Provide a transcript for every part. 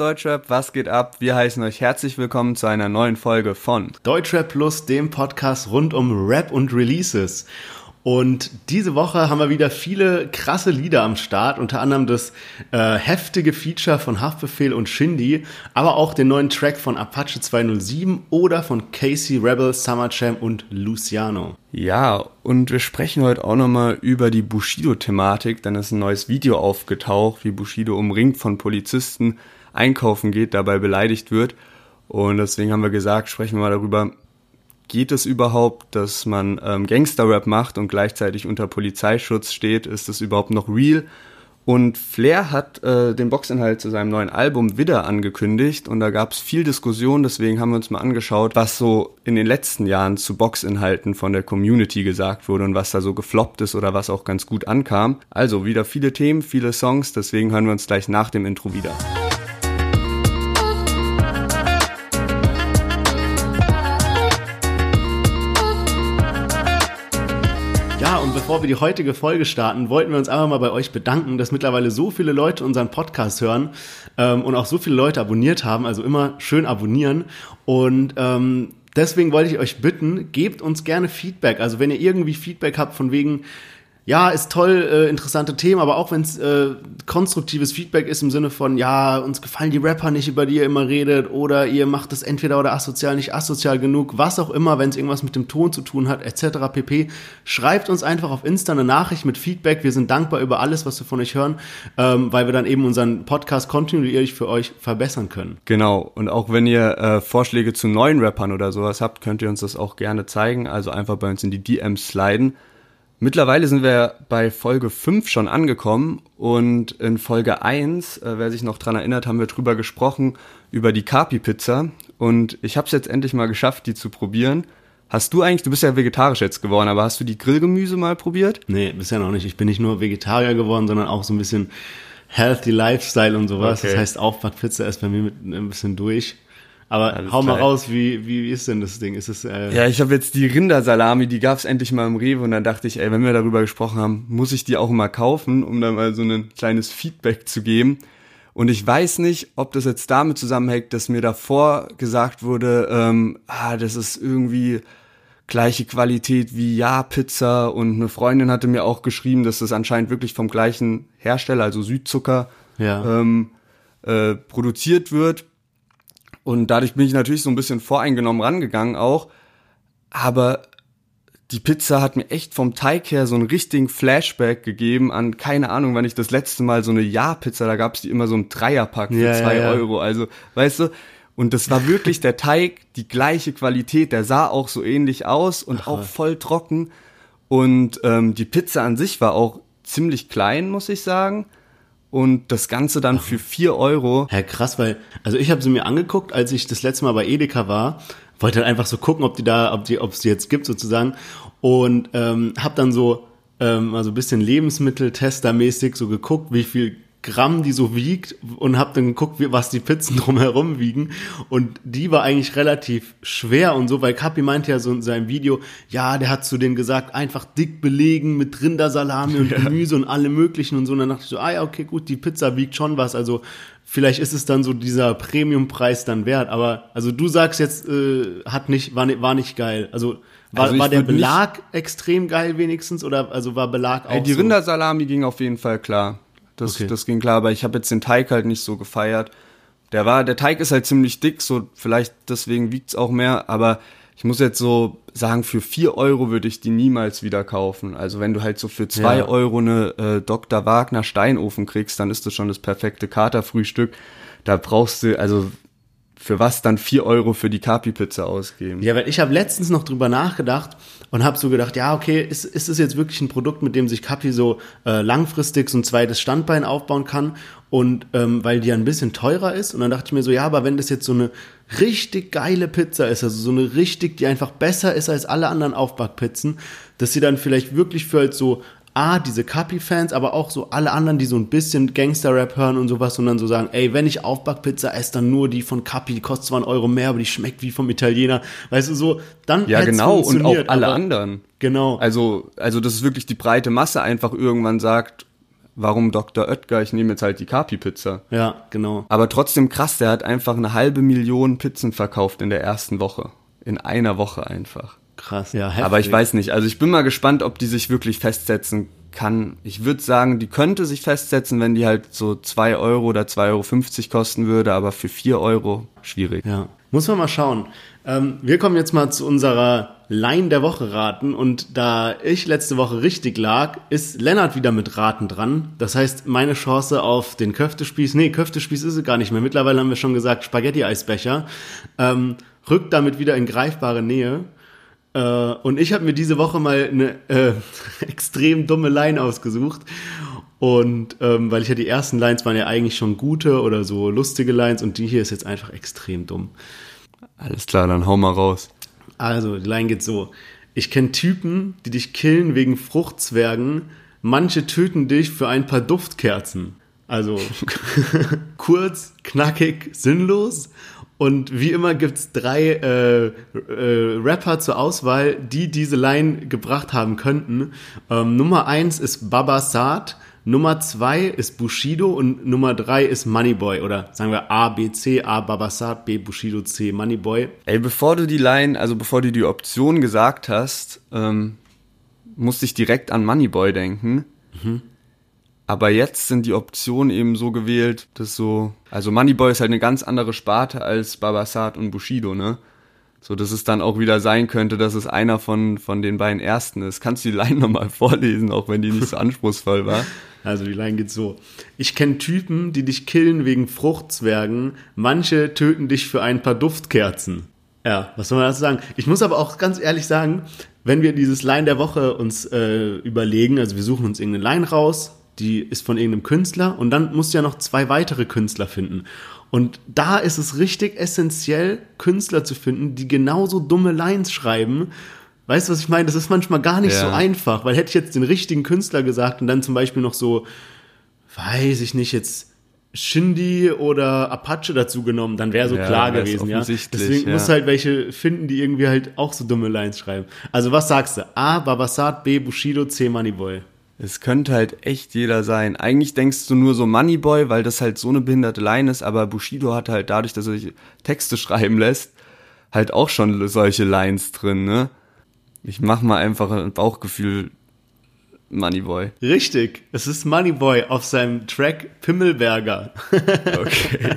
Deutschrap, was geht ab? Wir heißen euch herzlich willkommen zu einer neuen Folge von Deutschrap Plus, dem Podcast rund um Rap und Releases. Und diese Woche haben wir wieder viele krasse Lieder am Start, unter anderem das heftige Feature von Haftbefehl und Shindy, aber auch den neuen Track von Apache 207 oder von KC Rebell, Summer Cem und Luciano. Ja, und wir sprechen heute auch nochmal über die Bushido-Thematik, denn es ist ein neues Video aufgetaucht, wie Bushido umringt von Polizisten einkaufen geht, dabei beleidigt wird. Und deswegen haben wir gesagt, sprechen wir mal darüber, geht es überhaupt, dass man Gangster-Rap macht und gleichzeitig unter Polizeischutz steht? Ist das überhaupt noch real? Und Fler hat den Boxinhalt zu seinem neuen Album wieder angekündigt und da gab es viel Diskussion, deswegen haben wir uns mal angeschaut, was so in den letzten Jahren zu Boxinhalten von der Community gesagt wurde und was da so gefloppt ist oder was auch ganz gut ankam. Also wieder viele Themen, viele Songs, deswegen hören wir uns gleich nach dem Intro wieder. Und bevor wir die heutige Folge starten, wollten wir uns einfach mal bei euch bedanken, dass mittlerweile so viele Leute unseren Podcast hören und auch so viele Leute abonniert haben, also immer schön abonnieren. Und deswegen wollte ich euch bitten, gebt uns gerne Feedback. Also wenn ihr irgendwie Feedback habt von wegen, ja, ist toll, interessante Themen, aber auch wenn es konstruktives Feedback ist im Sinne von, ja, uns gefallen die Rapper nicht, über die ihr immer redet, oder ihr macht es entweder oder asozial, nicht asozial genug, was auch immer, wenn es irgendwas mit dem Ton zu tun hat, etc. pp. Schreibt uns einfach auf Insta eine Nachricht mit Feedback. Wir sind dankbar über alles, was wir von euch hören, weil wir dann eben unseren Podcast kontinuierlich für euch verbessern können. Genau, und auch wenn ihr Vorschläge zu neuen Rappern oder sowas habt, könnt ihr uns das auch gerne zeigen. Also einfach bei uns in die DMs sliden. Mittlerweile sind wir bei Folge 5 schon angekommen und in Folge 1, wer sich noch dran erinnert, haben wir drüber gesprochen, über die Capi-Pizza, und ich habe es jetzt endlich mal geschafft, die zu probieren. Hast du eigentlich, du bist ja vegetarisch jetzt geworden, aber hast du die Grillgemüse mal probiert? Nee, bisher noch nicht. Ich bin nicht nur Vegetarier geworden, sondern auch so ein bisschen Healthy Lifestyle und sowas. Okay. Das heißt, Aufbackpizza ist bei mir mit ein bisschen durch. Aber alles hau mal klar raus, wie ist denn das Ding? Ist es, ja, ich habe jetzt die Rindersalami, die gab's endlich mal im Rewe, und dann dachte ich, ey, wenn wir darüber gesprochen haben, muss ich die auch mal kaufen, um da mal so ein kleines Feedback zu geben. Und ich weiß nicht, ob das jetzt damit zusammenhängt, dass mir davor gesagt wurde, das ist irgendwie gleiche Qualität wie Ja-Pizza, und eine Freundin hatte mir auch geschrieben, dass das anscheinend wirklich vom gleichen Hersteller, also Südzucker, ja, produziert wird. Und dadurch bin ich natürlich so ein bisschen voreingenommen rangegangen auch. Aber die Pizza hat mir echt vom Teig her so einen richtigen Flashback gegeben an, keine Ahnung, wann ich das letzte Mal so eine Ja-Pizza, da gab es die immer so im Dreierpack für 2 Euro. Also, weißt du, und das war wirklich der Teig, die gleiche Qualität, der sah auch so ähnlich aus und auch voll trocken. Und die Pizza an sich war auch ziemlich klein, muss ich sagen. Und das Ganze dann für 4 Euro. Ja, krass, weil, also ich habe sie mir angeguckt, als ich das letzte Mal bei Edeka war, wollte halt einfach so gucken, ob es die jetzt gibt sozusagen, und habe dann so also ein bisschen Lebensmitteltestermäßig so geguckt, wie viel Gramm die so wiegt, und hab dann geguckt, was die Pizzen drumherum wiegen, und die war eigentlich relativ schwer und so, weil Capi meinte ja so in seinem Video, ja, der hat zu denen gesagt, einfach dick belegen mit Rindersalami und Gemüse und alle möglichen und so, und dann dachte ich so, okay, gut, die Pizza wiegt schon was, also vielleicht ist es dann so dieser Premiumpreis dann wert, aber also du sagst jetzt, war nicht geil, also... War der Belag extrem geil wenigstens, oder also war Belag auch die so? Die Rindersalami ging auf jeden Fall klar. Das ging klar, aber ich habe jetzt den Teig halt nicht so gefeiert. Der Teig ist halt ziemlich dick, so vielleicht deswegen wiegt's auch mehr, aber ich muss jetzt so sagen, für 4 Euro würde ich die niemals wieder kaufen. Also wenn du halt so für 2 Euro eine Dr. Wagner Steinofen kriegst, dann ist das schon das perfekte Katerfrühstück. Da brauchst du, also für was dann 4 Euro für die Capi-Pizza ausgeben? Ja, weil ich habe letztens noch drüber nachgedacht und habe so gedacht, ja, okay, ist es jetzt wirklich ein Produkt, mit dem sich Capi so langfristig so ein zweites Standbein aufbauen kann, und weil die ja ein bisschen teurer ist, und dann dachte ich mir so, ja, aber wenn das jetzt so eine richtig geile Pizza ist, also so eine richtig, die einfach besser ist als alle anderen Aufbackpizzen, dass sie dann vielleicht wirklich für halt so diese Capi-Fans, aber auch so alle anderen, die so ein bisschen Gangster-Rap hören und sowas, und dann so sagen, ey, wenn ich Aufbackpizza esse, dann nur die von Capi, die kostet zwar 1 Euro mehr, aber die schmeckt wie vom Italiener, weißt du, so, dann ja, genau, und auch alle anderen. Genau. Also, dass es wirklich die breite Masse einfach irgendwann sagt, warum Dr. Oetker, ich nehme jetzt halt die Capi-Pizza. Ja, genau. Aber trotzdem krass, der hat einfach 500.000 Pizzen verkauft in der ersten Woche. In einer Woche einfach. Krass, ja, heftig. Aber ich weiß nicht, also ich bin mal gespannt, ob die sich wirklich festsetzen kann. Ich würde sagen, die könnte sich festsetzen, wenn die halt so 2 Euro oder 2,50 € kosten würde, aber für 4 Euro schwierig. Ja, muss man mal schauen. Wir kommen jetzt mal zu unserer Line der Woche raten und da ich letzte Woche richtig lag, ist Lennart wieder mit Raten dran. Das heißt, meine Chance auf den Köftespieß, nee, Köftespieß ist es gar nicht mehr. Mittlerweile haben wir schon gesagt, Spaghetti-Eisbecher, rückt damit wieder in greifbare Nähe. Und ich habe mir diese Woche mal eine extrem dumme Line ausgesucht und weil ich ja die ersten Lines waren ja eigentlich schon gute oder so lustige Lines und die hier ist jetzt einfach extrem dumm. Alles klar, dann hau mal raus. Also, die Line geht so. Ich kenne Typen, die dich killen wegen Fruchtzwergen. Manche töten dich für ein paar Duftkerzen. Also, kurz, knackig, sinnlos. Und wie immer gibt's 3 Rapper zur Auswahl, die diese Line gebracht haben könnten. Nummer 1 ist Babasat, Nummer 2 ist Bushido und Nummer 3 ist Moneyboy. Oder sagen wir A, B, C, A, Babasat, B, Bushido, C, Moneyboy. Ey, bevor du die Line, also bevor du die Option gesagt hast, musste ich direkt an Moneyboy denken. Mhm. Aber jetzt sind die Optionen eben so gewählt, dass so... Also Moneyboy ist halt eine ganz andere Sparte als Babasat und Bushido, ne? So, dass es dann auch wieder sein könnte, dass es einer von den beiden Ersten ist. Kannst du die Line nochmal vorlesen, auch wenn die nicht so anspruchsvoll war? Also die Line geht so. Ich kenne Typen, die dich killen wegen Fruchtzwergen. Manche töten dich für ein paar Duftkerzen. Ja, was soll man dazu sagen? Ich muss aber auch ganz ehrlich sagen, wenn wir dieses Line der Woche uns überlegen, also wir suchen uns irgendeine Line raus... Die ist von irgendeinem Künstler und dann musst du ja noch 2 weitere Künstler finden. Und da ist es richtig essentiell, Künstler zu finden, die genauso dumme Lines schreiben. Weißt du, was ich meine? Das ist manchmal gar nicht so einfach, weil hätte ich jetzt den richtigen Künstler gesagt und dann zum Beispiel noch so, weiß ich nicht, jetzt Shindy oder Apache dazu genommen, dann wäre so klar gewesen. Ja. Deswegen musst du halt welche finden, die irgendwie halt auch so dumme Lines schreiben. Also was sagst du? A, Babasat, B, Bushido, C, Moneyboy. Es könnte halt echt jeder sein. Eigentlich denkst du nur so Moneyboy, weil das halt so eine behinderte Line ist, aber Bushido hat halt dadurch, dass er sich Texte schreiben lässt, halt auch schon solche Lines drin, ne? Ich mach mal einfach ein Bauchgefühl Moneyboy. Richtig, es ist Moneyboy auf seinem Track Pimmelberger. Okay.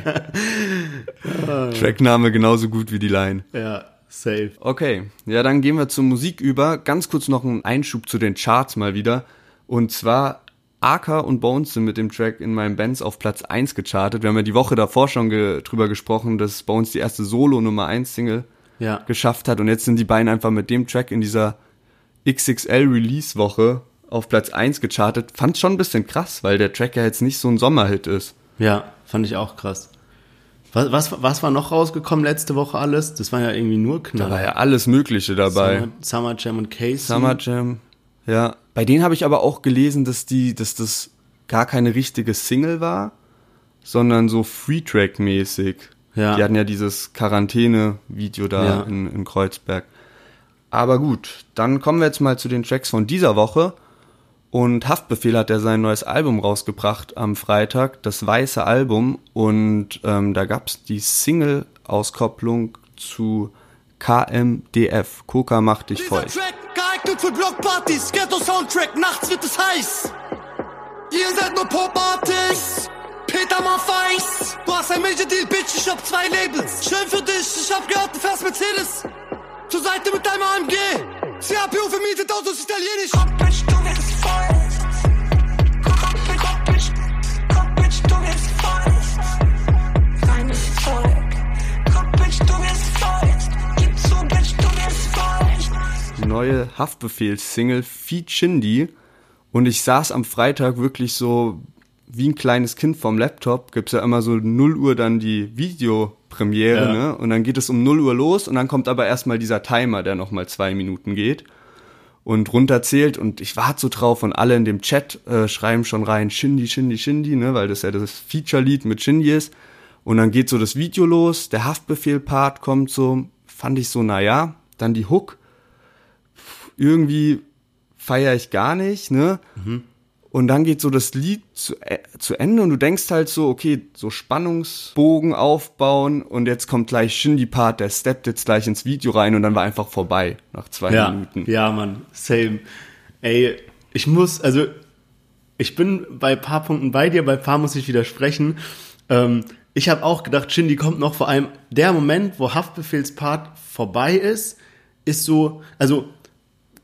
Trackname genauso gut wie die Line. Ja. Safe. Okay, ja, dann gehen wir zur Musik über. Ganz kurz noch ein Einschub zu den Charts mal wieder. Und zwar Aka und Bones sind mit dem Track in meinen Bands auf Platz 1 gechartet. Wir haben ja die Woche davor schon drüber gesprochen, dass Bones die erste Solo-Nummer 1-Single geschafft hat. Und jetzt sind die beiden einfach mit dem Track in dieser XXL-Release-Woche auf Platz 1 gechartet. Fand schon ein bisschen krass, weil der Track ja jetzt nicht so ein Sommerhit ist. Ja, fand ich auch krass. Was war noch rausgekommen letzte Woche alles? Das war ja irgendwie nur Knaller. Da war ja alles Mögliche dabei. Summer Cem und KC. Summer Cem, ja. Bei denen habe ich aber auch gelesen, dass das gar keine richtige Single war, sondern so Free-Track-mäßig. Ja. Die hatten ja dieses Quarantäne-Video da in Kreuzberg. Aber gut, dann kommen wir jetzt mal zu den Tracks von dieser Woche. Und Haftbefehl hat ja sein neues Album rausgebracht am Freitag, das weiße Album. Und da gab es die Single-Auskopplung zu KMDF, Coca macht dich feucht. Dieser Track geeignet für Blockpartys, Ghetto-Soundtrack, nachts wird es heiß. Ihr seid nur Pop-Artists, Peter Maffeis. Du hast ein Major-Deal, Bitch, ich hab 2 Labels. Schön für dich, ich hab gehört, du fährst Mercedes. Zur Seite mit deinem AMG. CAPO vermietet Autos italienisch. Komm, Bitch, du wirst feucht. Komm, Bitch, du wirst feucht. Nein, das ist voll. Komm, Bitch, du wirst feucht. Gib zu, Bitch, du wirst feucht. Neue Haftbefehl-Single feat. Shindy. Und ich saß am Freitag wirklich so wie ein kleines Kind vorm Laptop. Gibt's ja immer so 0 Uhr dann die Videopremiere, ne? Und dann geht es um 0 Uhr los und dann kommt aber erstmal dieser Timer, der nochmal 2 Minuten geht und runterzählt und ich warte so drauf und alle in dem Chat schreiben schon rein Shindy, Shindy, Shindy, ne? Weil das ja das Feature-Lied mit Shindy ist und dann geht so das Video los, der Haftbefehl-Part kommt so, fand ich so, naja, dann die Hook, irgendwie feiere ich gar nicht, ne? Mhm. Und dann geht so das Lied zu Ende und du denkst halt so, okay, so Spannungsbogen aufbauen und jetzt kommt gleich Shindy-Part, der steppt jetzt gleich ins Video rein und dann war einfach vorbei nach 2 Minuten. Ja, Mann, same. Ey, ich bin bei ein paar Punkten bei dir, bei ein paar muss ich widersprechen. Ich habe auch gedacht, Shindy kommt noch, vor allem der Moment, wo Haftbefehlspart vorbei ist, ist so, also...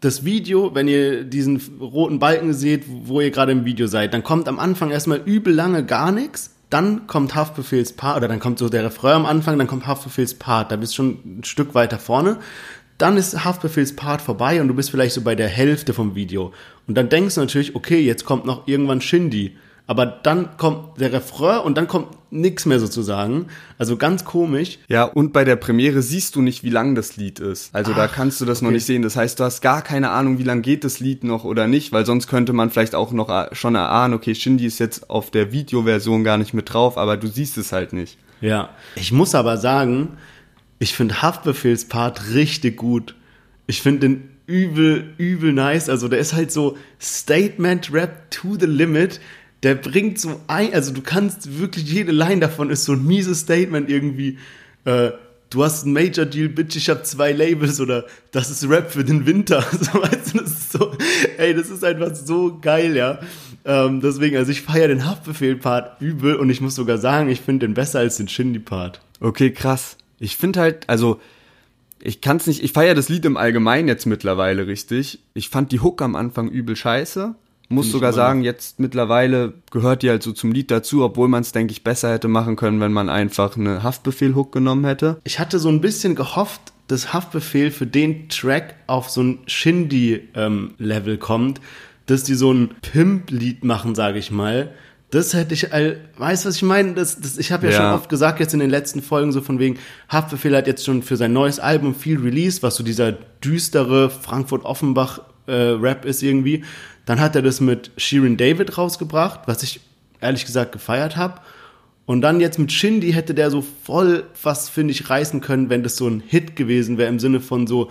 Das Video, wenn ihr diesen roten Balken seht, wo ihr gerade im Video seid, dann kommt am Anfang erstmal übel lange gar nichts, dann kommt Haftbefehlspart, oder dann kommt so der Refrain am Anfang, dann kommt Haftbefehlspart, da bist du schon ein Stück weiter vorne, dann ist Haftbefehlspart vorbei und du bist vielleicht so bei der Hälfte vom Video. Und dann denkst du natürlich, okay, jetzt kommt noch irgendwann Shindy, aber dann kommt der Refrain und dann kommt nichts mehr sozusagen. Also ganz komisch. Ja, und bei der Premiere siehst du nicht, wie lang das Lied ist. Also da kannst du das noch nicht sehen. Das heißt, du hast gar keine Ahnung, wie lang geht das Lied noch oder nicht, weil sonst könnte man vielleicht auch noch schon erahnen, okay, Shindy ist jetzt auf der Videoversion gar nicht mit drauf, aber du siehst es halt nicht. Ja, ich muss aber sagen, ich finde Haftbefehlspart richtig gut. Ich finde den übel nice. Also der ist halt so Statement-Rap to the limit. Der bringt so ein, also du kannst wirklich, jede Line davon ist so ein mieses Statement irgendwie, du hast einen Major Deal, Bitch, ich hab 2 Labels oder das ist Rap für den Winter. So, weißt du, das ist so, ey, das ist einfach so geil, ja. Deswegen, also ich feiere den Haftbefehl-Part übel und ich muss sogar sagen, ich finde den besser als den Shindy-Part. Okay, krass. Ich finde halt, also ich kann's nicht, ich feiere das Lied im Allgemeinen jetzt mittlerweile richtig. Ich fand die Hook am Anfang übel scheiße. Muss sogar sagen, jetzt mittlerweile gehört die halt so zum Lied dazu, obwohl man es, denke ich, besser hätte machen können, wenn man einfach eine Haftbefehl-Hook genommen hätte. Ich hatte so ein bisschen gehofft, dass Haftbefehl für den Track auf so ein Shindy-Level kommt, dass die so ein Pimp-Lied machen, sage ich mal. Das hätte ich, weißt du, was ich meine? Ich habe ja schon oft gesagt, jetzt in den letzten Folgen, so von wegen, Haftbefehl hat jetzt schon für sein neues Album viel released, was so dieser düstere Frankfurt-Offenbach-Rap ist irgendwie. Dann hat er das mit Shirin David rausgebracht, was ich ehrlich gesagt gefeiert habe. Und dann jetzt mit Shindy hätte der so voll was, finde ich, reißen können, wenn das so ein Hit gewesen wäre, im Sinne von so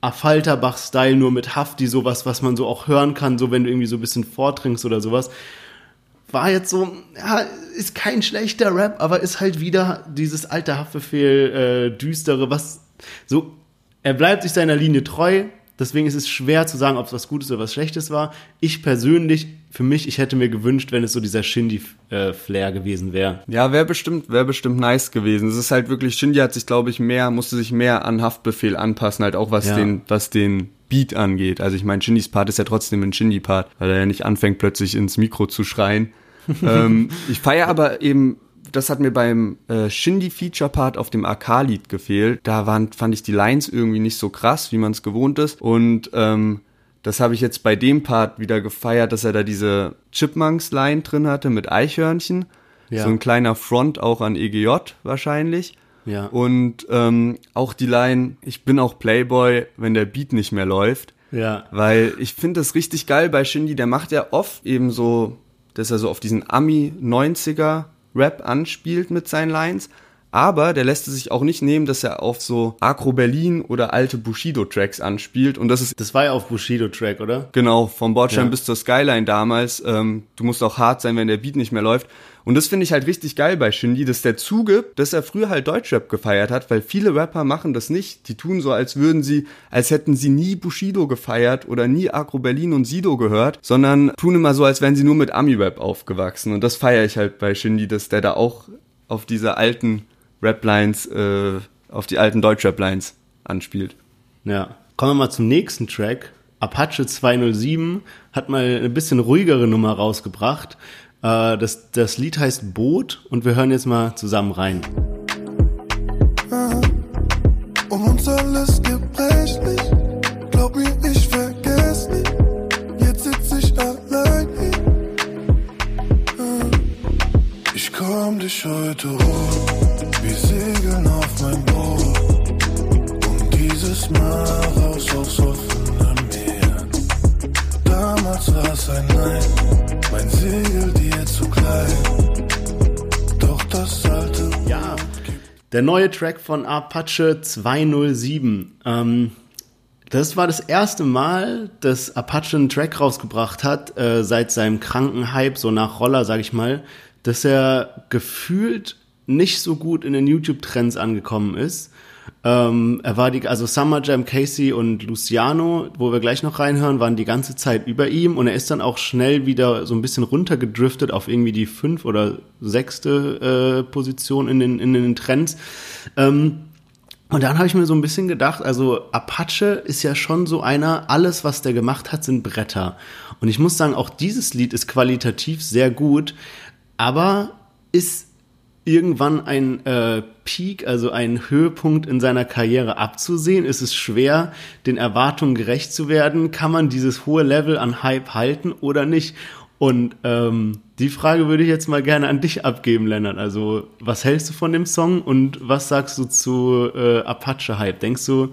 Affalterbach-Style, nur mit Hafti, sowas, was man so auch hören kann, so wenn du irgendwie so ein bisschen vortrinkst oder sowas. War jetzt so, ja, ist kein schlechter Rap, aber ist halt wieder dieses alte Haftbefehl, düstere, was so, er bleibt sich seiner Linie treu. Deswegen ist es schwer zu sagen, ob es was Gutes oder was Schlechtes war. Ich persönlich, für mich, ich hätte mir gewünscht, wenn es so dieser Shindy-Flair gewesen wäre. Ja, wäre bestimmt nice gewesen. Es ist halt wirklich, Shindy hat sich, glaube ich, musste sich mehr an Haftbefehl anpassen, halt auch was den Beat angeht. Also ich meine, Shindys Part ist ja trotzdem ein Shindy-Part, weil er ja nicht anfängt, plötzlich ins Mikro zu schreien. Ich feiere aber eben, das hat mir beim Shindy-Feature-Part auf dem AK-Lied gefehlt. Da fand ich die Lines irgendwie nicht so krass, wie man es gewohnt ist. Und das habe ich jetzt bei dem Part wieder gefeiert, dass er da diese Chipmunks-Line drin hatte mit Eichhörnchen. Ja. So ein kleiner Front auch an EGJ wahrscheinlich. Ja. Und auch die Line, ich bin auch Playboy, wenn der Beat nicht mehr läuft. Ja. Weil ich finde das richtig geil bei Shindy. Der macht ja oft eben so, dass er so auf diesen Ami-90er Rap anspielt mit seinen Lines, aber der lässt es sich auch nicht nehmen, dass er auf so Agro Berlin oder alte Bushido-Tracks anspielt und das war ja auf Bushido-Track, oder? Genau, vom Bordstein bis zur Skyline damals, du musst auch hart sein, wenn der Beat nicht mehr läuft. Und das finde ich halt richtig geil bei Shindy, dass der zugibt, dass er früher halt Deutschrap gefeiert hat, weil viele Rapper machen das nicht. Die tun so, als hätten sie nie Bushido gefeiert oder nie Agro Berlin und Sido gehört, sondern tun immer so, als wären sie nur mit Ami-Rap aufgewachsen. Und das feiere ich halt bei Shindy, dass der da auch auf diese alten Rap-Lines, auf die alten Deutschrap-Lines anspielt. Ja, kommen wir mal zum nächsten Track. Apache 207 hat mal eine bisschen ruhigere Nummer rausgebracht. Das Lied heißt Boot und wir hören jetzt mal zusammen rein. Um uns alles gebrechlich, glaub mir, ich vergess nicht, jetzt sitz ich allein hier. Ich komm dich heute hoch, wir segeln auf mein Boot, um dieses Mal raus aufs offene Meer. Damals war's ein Nein, mein Segel dir zu klein, doch das alte. Ja, der neue Track von Apache 207. Das war das erste Mal, dass Apache einen Track rausgebracht hat, seit seinem Krankenhype, so nach Roller, sag ich mal, dass er gefühlt nicht so gut in den YouTube-Trends angekommen ist. Er war also Summer Cem, KC und Luciano, wo wir gleich noch reinhören, waren die ganze Zeit über ihm und er ist dann auch schnell wieder so ein bisschen runtergedriftet auf irgendwie die 5. oder 6. Position in den Trends. Und dann habe ich mir so ein bisschen gedacht, also Apache ist ja schon so einer, alles, was der gemacht hat, sind Bretter. Und ich muss sagen, auch dieses Lied ist qualitativ sehr gut, aber ist irgendwann ein Peak, also ein Höhepunkt in seiner Karriere abzusehen? Ist es schwer, den Erwartungen gerecht zu werden? Kann man dieses hohe Level an Hype halten oder nicht? Und die Frage würde ich jetzt mal gerne an dich abgeben, Lennart. Also was hältst du von dem Song und was sagst du zu Apache-Hype? Denkst du,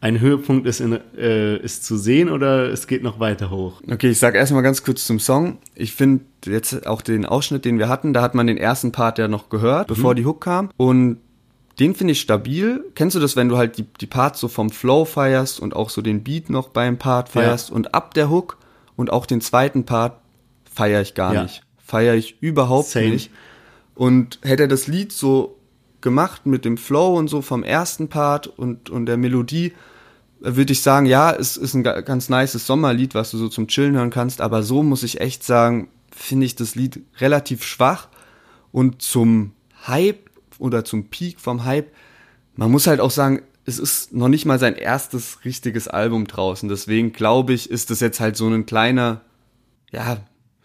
ein Höhepunkt ist zu sehen oder es geht noch weiter hoch? Okay, ich sag erstmal ganz kurz zum Song. Ich finde jetzt auch den Ausschnitt, den wir hatten, da hat man den ersten Part ja noch gehört, bevor die Hook kam. Und den finde ich stabil. Kennst du das, wenn du halt die Parts so vom Flow feierst und auch so den Beat noch beim Part feierst und ab der Hook und auch den zweiten Part feiere ich gar nicht. Feiere ich überhaupt nicht. Und hätte er das Lied so gemacht mit dem Flow und so vom ersten Part und der Melodie, würde ich sagen, ja, es ist ein ganz nices Sommerlied, was du so zum Chillen hören kannst, aber so muss ich echt sagen, finde ich das Lied relativ schwach und zum Hype oder zum Peak vom Hype, man muss halt auch sagen, es ist noch nicht mal sein erstes richtiges Album draußen, deswegen glaube ich, ist das jetzt halt so ein kleiner, ja,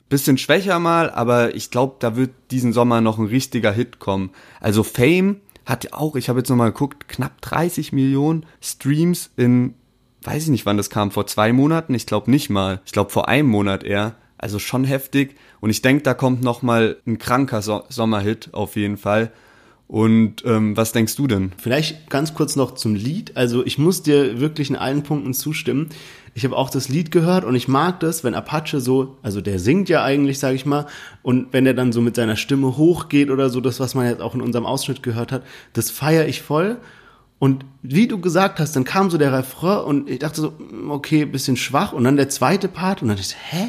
bisschen schwächer mal, aber ich glaube, da wird diesen Sommer noch ein richtiger Hit kommen. Also Fame hat auch, ich habe jetzt nochmal geguckt, knapp 30 Millionen Streams in, weiß ich nicht, wann das kam, vor 2 Monaten? Ich glaube nicht mal. Ich glaube vor 1 Monat eher. Also schon heftig. Und ich denke, da kommt nochmal ein kranker Sommerhit auf jeden Fall. Und was denkst du denn? Vielleicht ganz kurz noch zum Lied. Also ich muss dir wirklich in allen Punkten zustimmen. Ich habe auch das Lied gehört und ich mag das, wenn Apache so, also der singt ja eigentlich, sage ich mal, und wenn er dann so mit seiner Stimme hochgeht oder so, das, was man jetzt auch in unserem Ausschnitt gehört hat, das feiere ich voll. Und wie du gesagt hast, dann kam so der Refrain und ich dachte so, okay, bisschen schwach. Und dann der zweite Part und dann dachte ich, hä?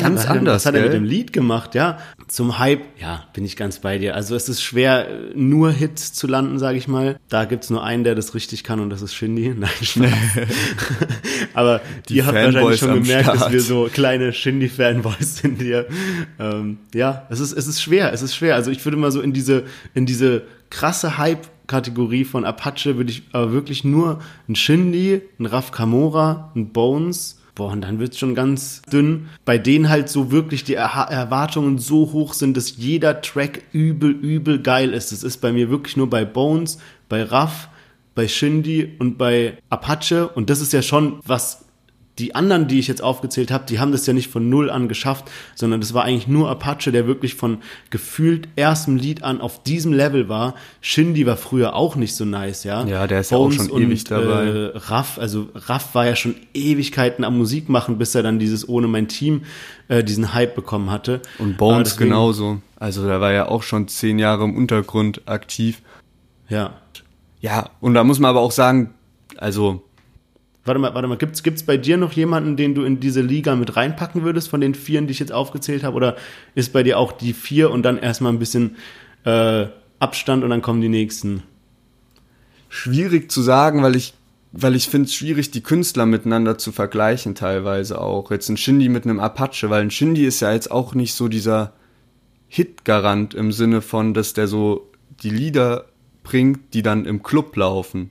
Ganz anders. Was hat er mit dem Lied gemacht, ja? Zum Hype, ja, bin ich ganz bei dir. Also es ist schwer, nur Hits zu landen, sage ich mal. Da gibt's nur einen, der das richtig kann und das ist Shindy. Nein, Spaß. Aber ihr habt wahrscheinlich schon gemerkt, dass wir so kleine Shindy-Fanboys sind hier. Ja, es ist schwer, es ist schwer. Also ich würde mal so in diese krasse Hype-Kategorie von Apache würde ich aber wirklich nur einen Shindy, einen Raff Camora, einen Bones... Boah, und dann wird es schon ganz dünn, bei denen halt so wirklich die Erwartungen so hoch sind, dass jeder Track übel geil ist. Das ist bei mir wirklich nur bei Bones, bei Raff, bei Shindy und bei Apache. Und das ist ja schon was, die anderen, die ich jetzt aufgezählt habe, die haben das ja nicht von null an geschafft, sondern das war eigentlich nur Apache, der wirklich von gefühlt erstem Lied an auf diesem Level war. Shindy war früher auch nicht so nice, ja. Ja, der ist Bones ja auch schon ewig dabei. Raff, also Raff war ja schon Ewigkeiten am Musik machen, bis er dann dieses Ohne mein Team, diesen Hype bekommen hatte. Und Bones deswegen, genauso. Also der war ja auch schon 10 Jahre im Untergrund aktiv. Ja. Ja, und da muss man aber auch sagen, also... Warte mal, gibt's bei dir noch jemanden, den du in diese Liga mit reinpacken würdest, von den 4, die ich jetzt aufgezählt habe? Oder ist bei dir auch die 4 und dann erstmal ein bisschen Abstand und dann kommen die nächsten? Schwierig zu sagen, weil ich finde es schwierig, die Künstler miteinander zu vergleichen teilweise auch. Jetzt ein Shindy mit einem Apache, weil ein Shindy ist ja jetzt auch nicht so dieser Hit-Garant im Sinne von, dass der so die Lieder bringt, die dann im Club laufen.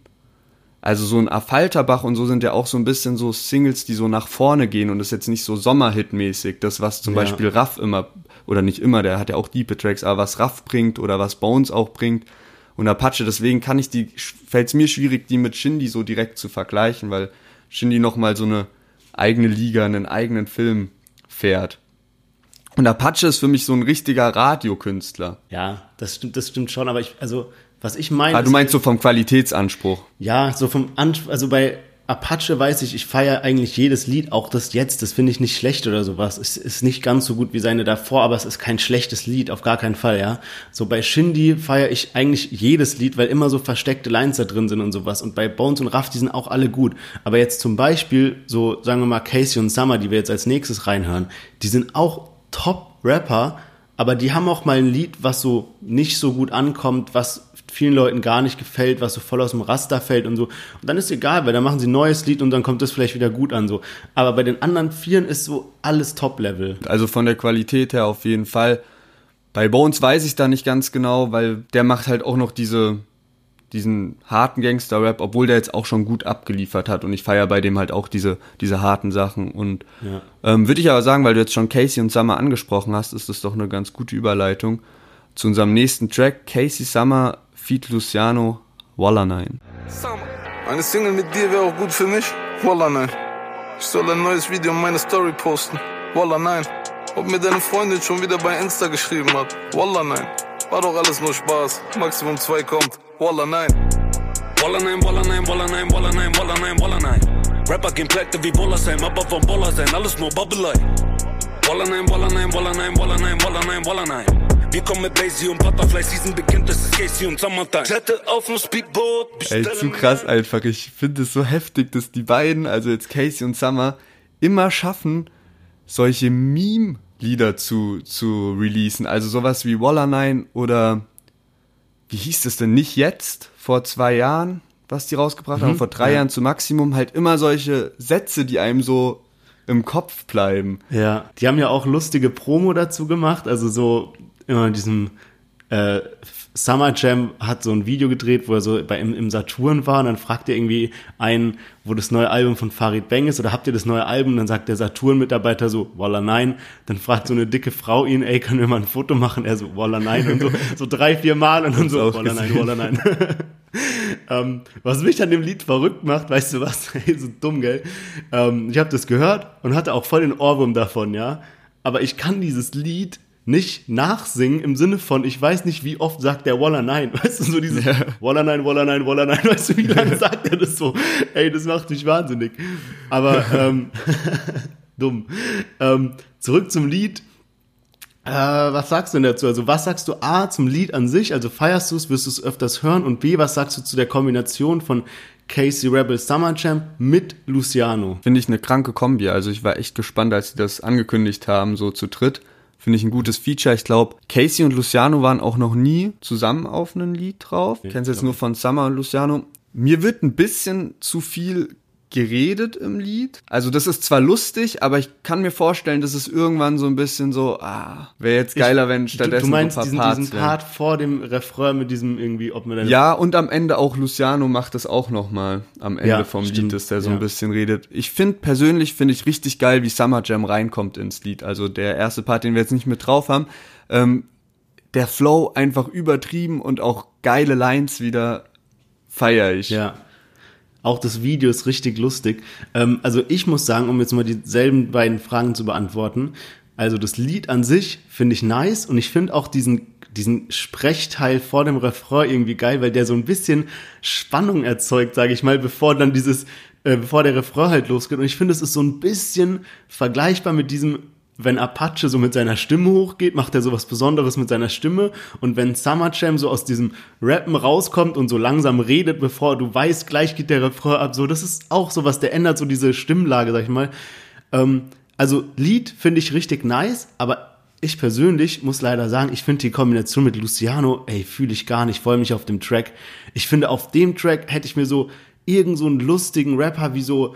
Also so ein Affalterbach und so sind ja auch so ein bisschen so Singles, die so nach vorne gehen und ist jetzt nicht so Sommerhit-mäßig. Das, was zum Beispiel Raff immer, oder nicht immer, der hat ja auch diepe Tracks, aber was Raff bringt oder was Bones auch bringt und Apache, deswegen fällt es mir schwierig, die mit Shindy so direkt zu vergleichen, weil Shindy nochmal so eine eigene Liga, einen eigenen Film fährt. Und Apache ist für mich so ein richtiger Radiokünstler. Ja, das stimmt schon, aber ich, also... Was ich meine... Ah, du meinst so vom Qualitätsanspruch? Ja, so vom Anspruch, also bei Apache weiß ich feiere eigentlich jedes Lied, auch das jetzt, das finde ich nicht schlecht oder sowas. Es ist nicht ganz so gut wie seine davor, aber es ist kein schlechtes Lied, auf gar keinen Fall, ja. So bei Shindy feiere ich eigentlich jedes Lied, weil immer so versteckte Lines da drin sind und sowas. Und bei Bones und Raff, die sind auch alle gut. Aber jetzt zum Beispiel, so sagen wir mal KC und Summer, die wir jetzt als nächstes reinhören, die sind auch Top-Rapper, aber die haben auch mal ein Lied, was so nicht so gut ankommt, was vielen Leuten gar nicht gefällt, was so voll aus dem Raster fällt und so. Und dann ist egal, weil dann machen sie ein neues Lied und dann kommt das vielleicht wieder gut an. So. Aber bei den anderen Vieren ist so alles Top-Level. Also von der Qualität her auf jeden Fall. Bei Bones weiß ich da nicht ganz genau, weil der macht halt auch noch diesen harten Gangster-Rap, obwohl der jetzt auch schon gut abgeliefert hat. Und ich feiere bei dem halt auch diese harten Sachen. Und ja. Würde ich aber sagen, weil du jetzt schon KC und Summer angesprochen hast, ist das doch eine ganz gute Überleitung zu unserem nächsten Track. KC Summer feat. Luciano, Wallah Nein. Eine Single mit dir wäre auch gut für mich, Wallah Nein. Ich soll ein neues Video in meine Story posten, Wallah Nein. Ob mir deine Freundin schon wieder bei Insta geschrieben hat, Wallah Nein. War doch alles nur Spaß, Maximum 2 kommt, Wallah Nein. Wallah Nein, Wallah Nein, Wallah Nein, Wallah Nein, Wallah Nein, Wallah Nein. Rapper gehen pleite wie Bola sein, aber von Bola sein, alles nur Babbelei. Wallah Nein, Wallah Nein, Wallah Nein, Wallah Nein, Wallah Nein, Wallah Nein. Wir kommen mit Daisy und Butterfly, Season beginnt, es ist Casey und Summertime. Jette auf dem Speedboat. Ey, zu krass einfach. Ich finde es so heftig, dass die beiden, also jetzt Casey und Summer, immer schaffen, solche Meme-Lieder zu releasen. Also sowas wie Wallah Nein oder, wie hieß das denn, nicht jetzt, vor 2 Jahren, was die rausgebracht haben, vor 3 Jahren zu Maximum, halt immer solche Sätze, die einem so im Kopf bleiben. Ja, die haben ja auch lustige Promo dazu gemacht, also so immer in diesem Summer Cem hat so ein Video gedreht, wo er so im Saturn war und dann fragt er irgendwie einen, wo das neue Album von Farid Bang ist oder habt ihr das neue Album? Und dann sagt der Saturn-Mitarbeiter so, Wallah Nein. Dann fragt so eine dicke Frau ihn, ey, können wir mal ein Foto machen? Er so, Wallah Nein und so, so 3-4 Mal und dann so, Wallah Nein, Wallah Nein. Was mich an dem Lied verrückt macht, weißt du was, ey, so dumm, gell? Ich habe das gehört und hatte auch voll den Ohrwurm davon, ja? Aber ich kann dieses Lied nicht nachsingen im Sinne von, ich weiß nicht, wie oft sagt der Wallah Nein, weißt du, so dieses ja. Wallah Nein, Wallah Nein, Wallah Nein, weißt du, wie lange sagt er das so? Ey, das macht mich wahnsinnig. Aber, dumm. Zurück zum Lied. Was sagst du denn dazu? Also, was sagst du A zum Lied an sich? Also, feierst du es, wirst du es öfters hören? Und B, was sagst du zu der Kombination von KC Rebell Summer Cem mit Luciano? Finde ich eine kranke Kombi. Also, ich war echt gespannt, als sie das angekündigt haben, so zu dritt. Finde ich ein gutes Feature. Ich glaube, KC und Luciano waren auch noch nie zusammen auf einem Lied drauf. Ich kenn's jetzt nur von Summer und Luciano. Mir wird ein bisschen zu viel geredet im Lied. Also das ist zwar lustig, aber ich kann mir vorstellen, dass es irgendwann so ein bisschen so, wäre jetzt geiler, wenn stattdessen du meinst, so ein paar Parts diesen Part vor dem Refrain mit diesem irgendwie, ob man dann... Ja, und am Ende auch Luciano macht das auch nochmal am Ende vom Lied, dass der so ein bisschen redet. Ich finde ich richtig geil, wie Summer Cem reinkommt ins Lied. Also der erste Part, den wir jetzt nicht mit drauf haben, der Flow einfach übertrieben und auch geile Lines wieder feiere ich. Ja. Auch das Video ist richtig lustig. Also ich muss sagen, um jetzt mal dieselben beiden Fragen zu beantworten, also das Lied an sich finde ich nice und ich finde auch diesen Sprechteil vor dem Refrain irgendwie geil, weil der so ein bisschen Spannung erzeugt, sage ich mal, bevor der Refrain halt losgeht. Und ich finde, es ist so ein bisschen vergleichbar mit diesem, wenn Apache so mit seiner Stimme hochgeht, macht er so was Besonderes mit seiner Stimme. Und wenn Summer Cem so aus diesem Rappen rauskommt und so langsam redet, bevor du weißt, gleich geht der Refrain ab, so, das ist auch so was, der ändert so diese Stimmlage, sag ich mal. Also Lied finde ich richtig nice, aber ich persönlich muss leider sagen, ich finde die Kombination mit Luciano, ey, fühle ich gar nicht, freue mich auf dem Track. Ich finde, auf dem Track hätte ich mir so irgend so einen lustigen Rapper wie so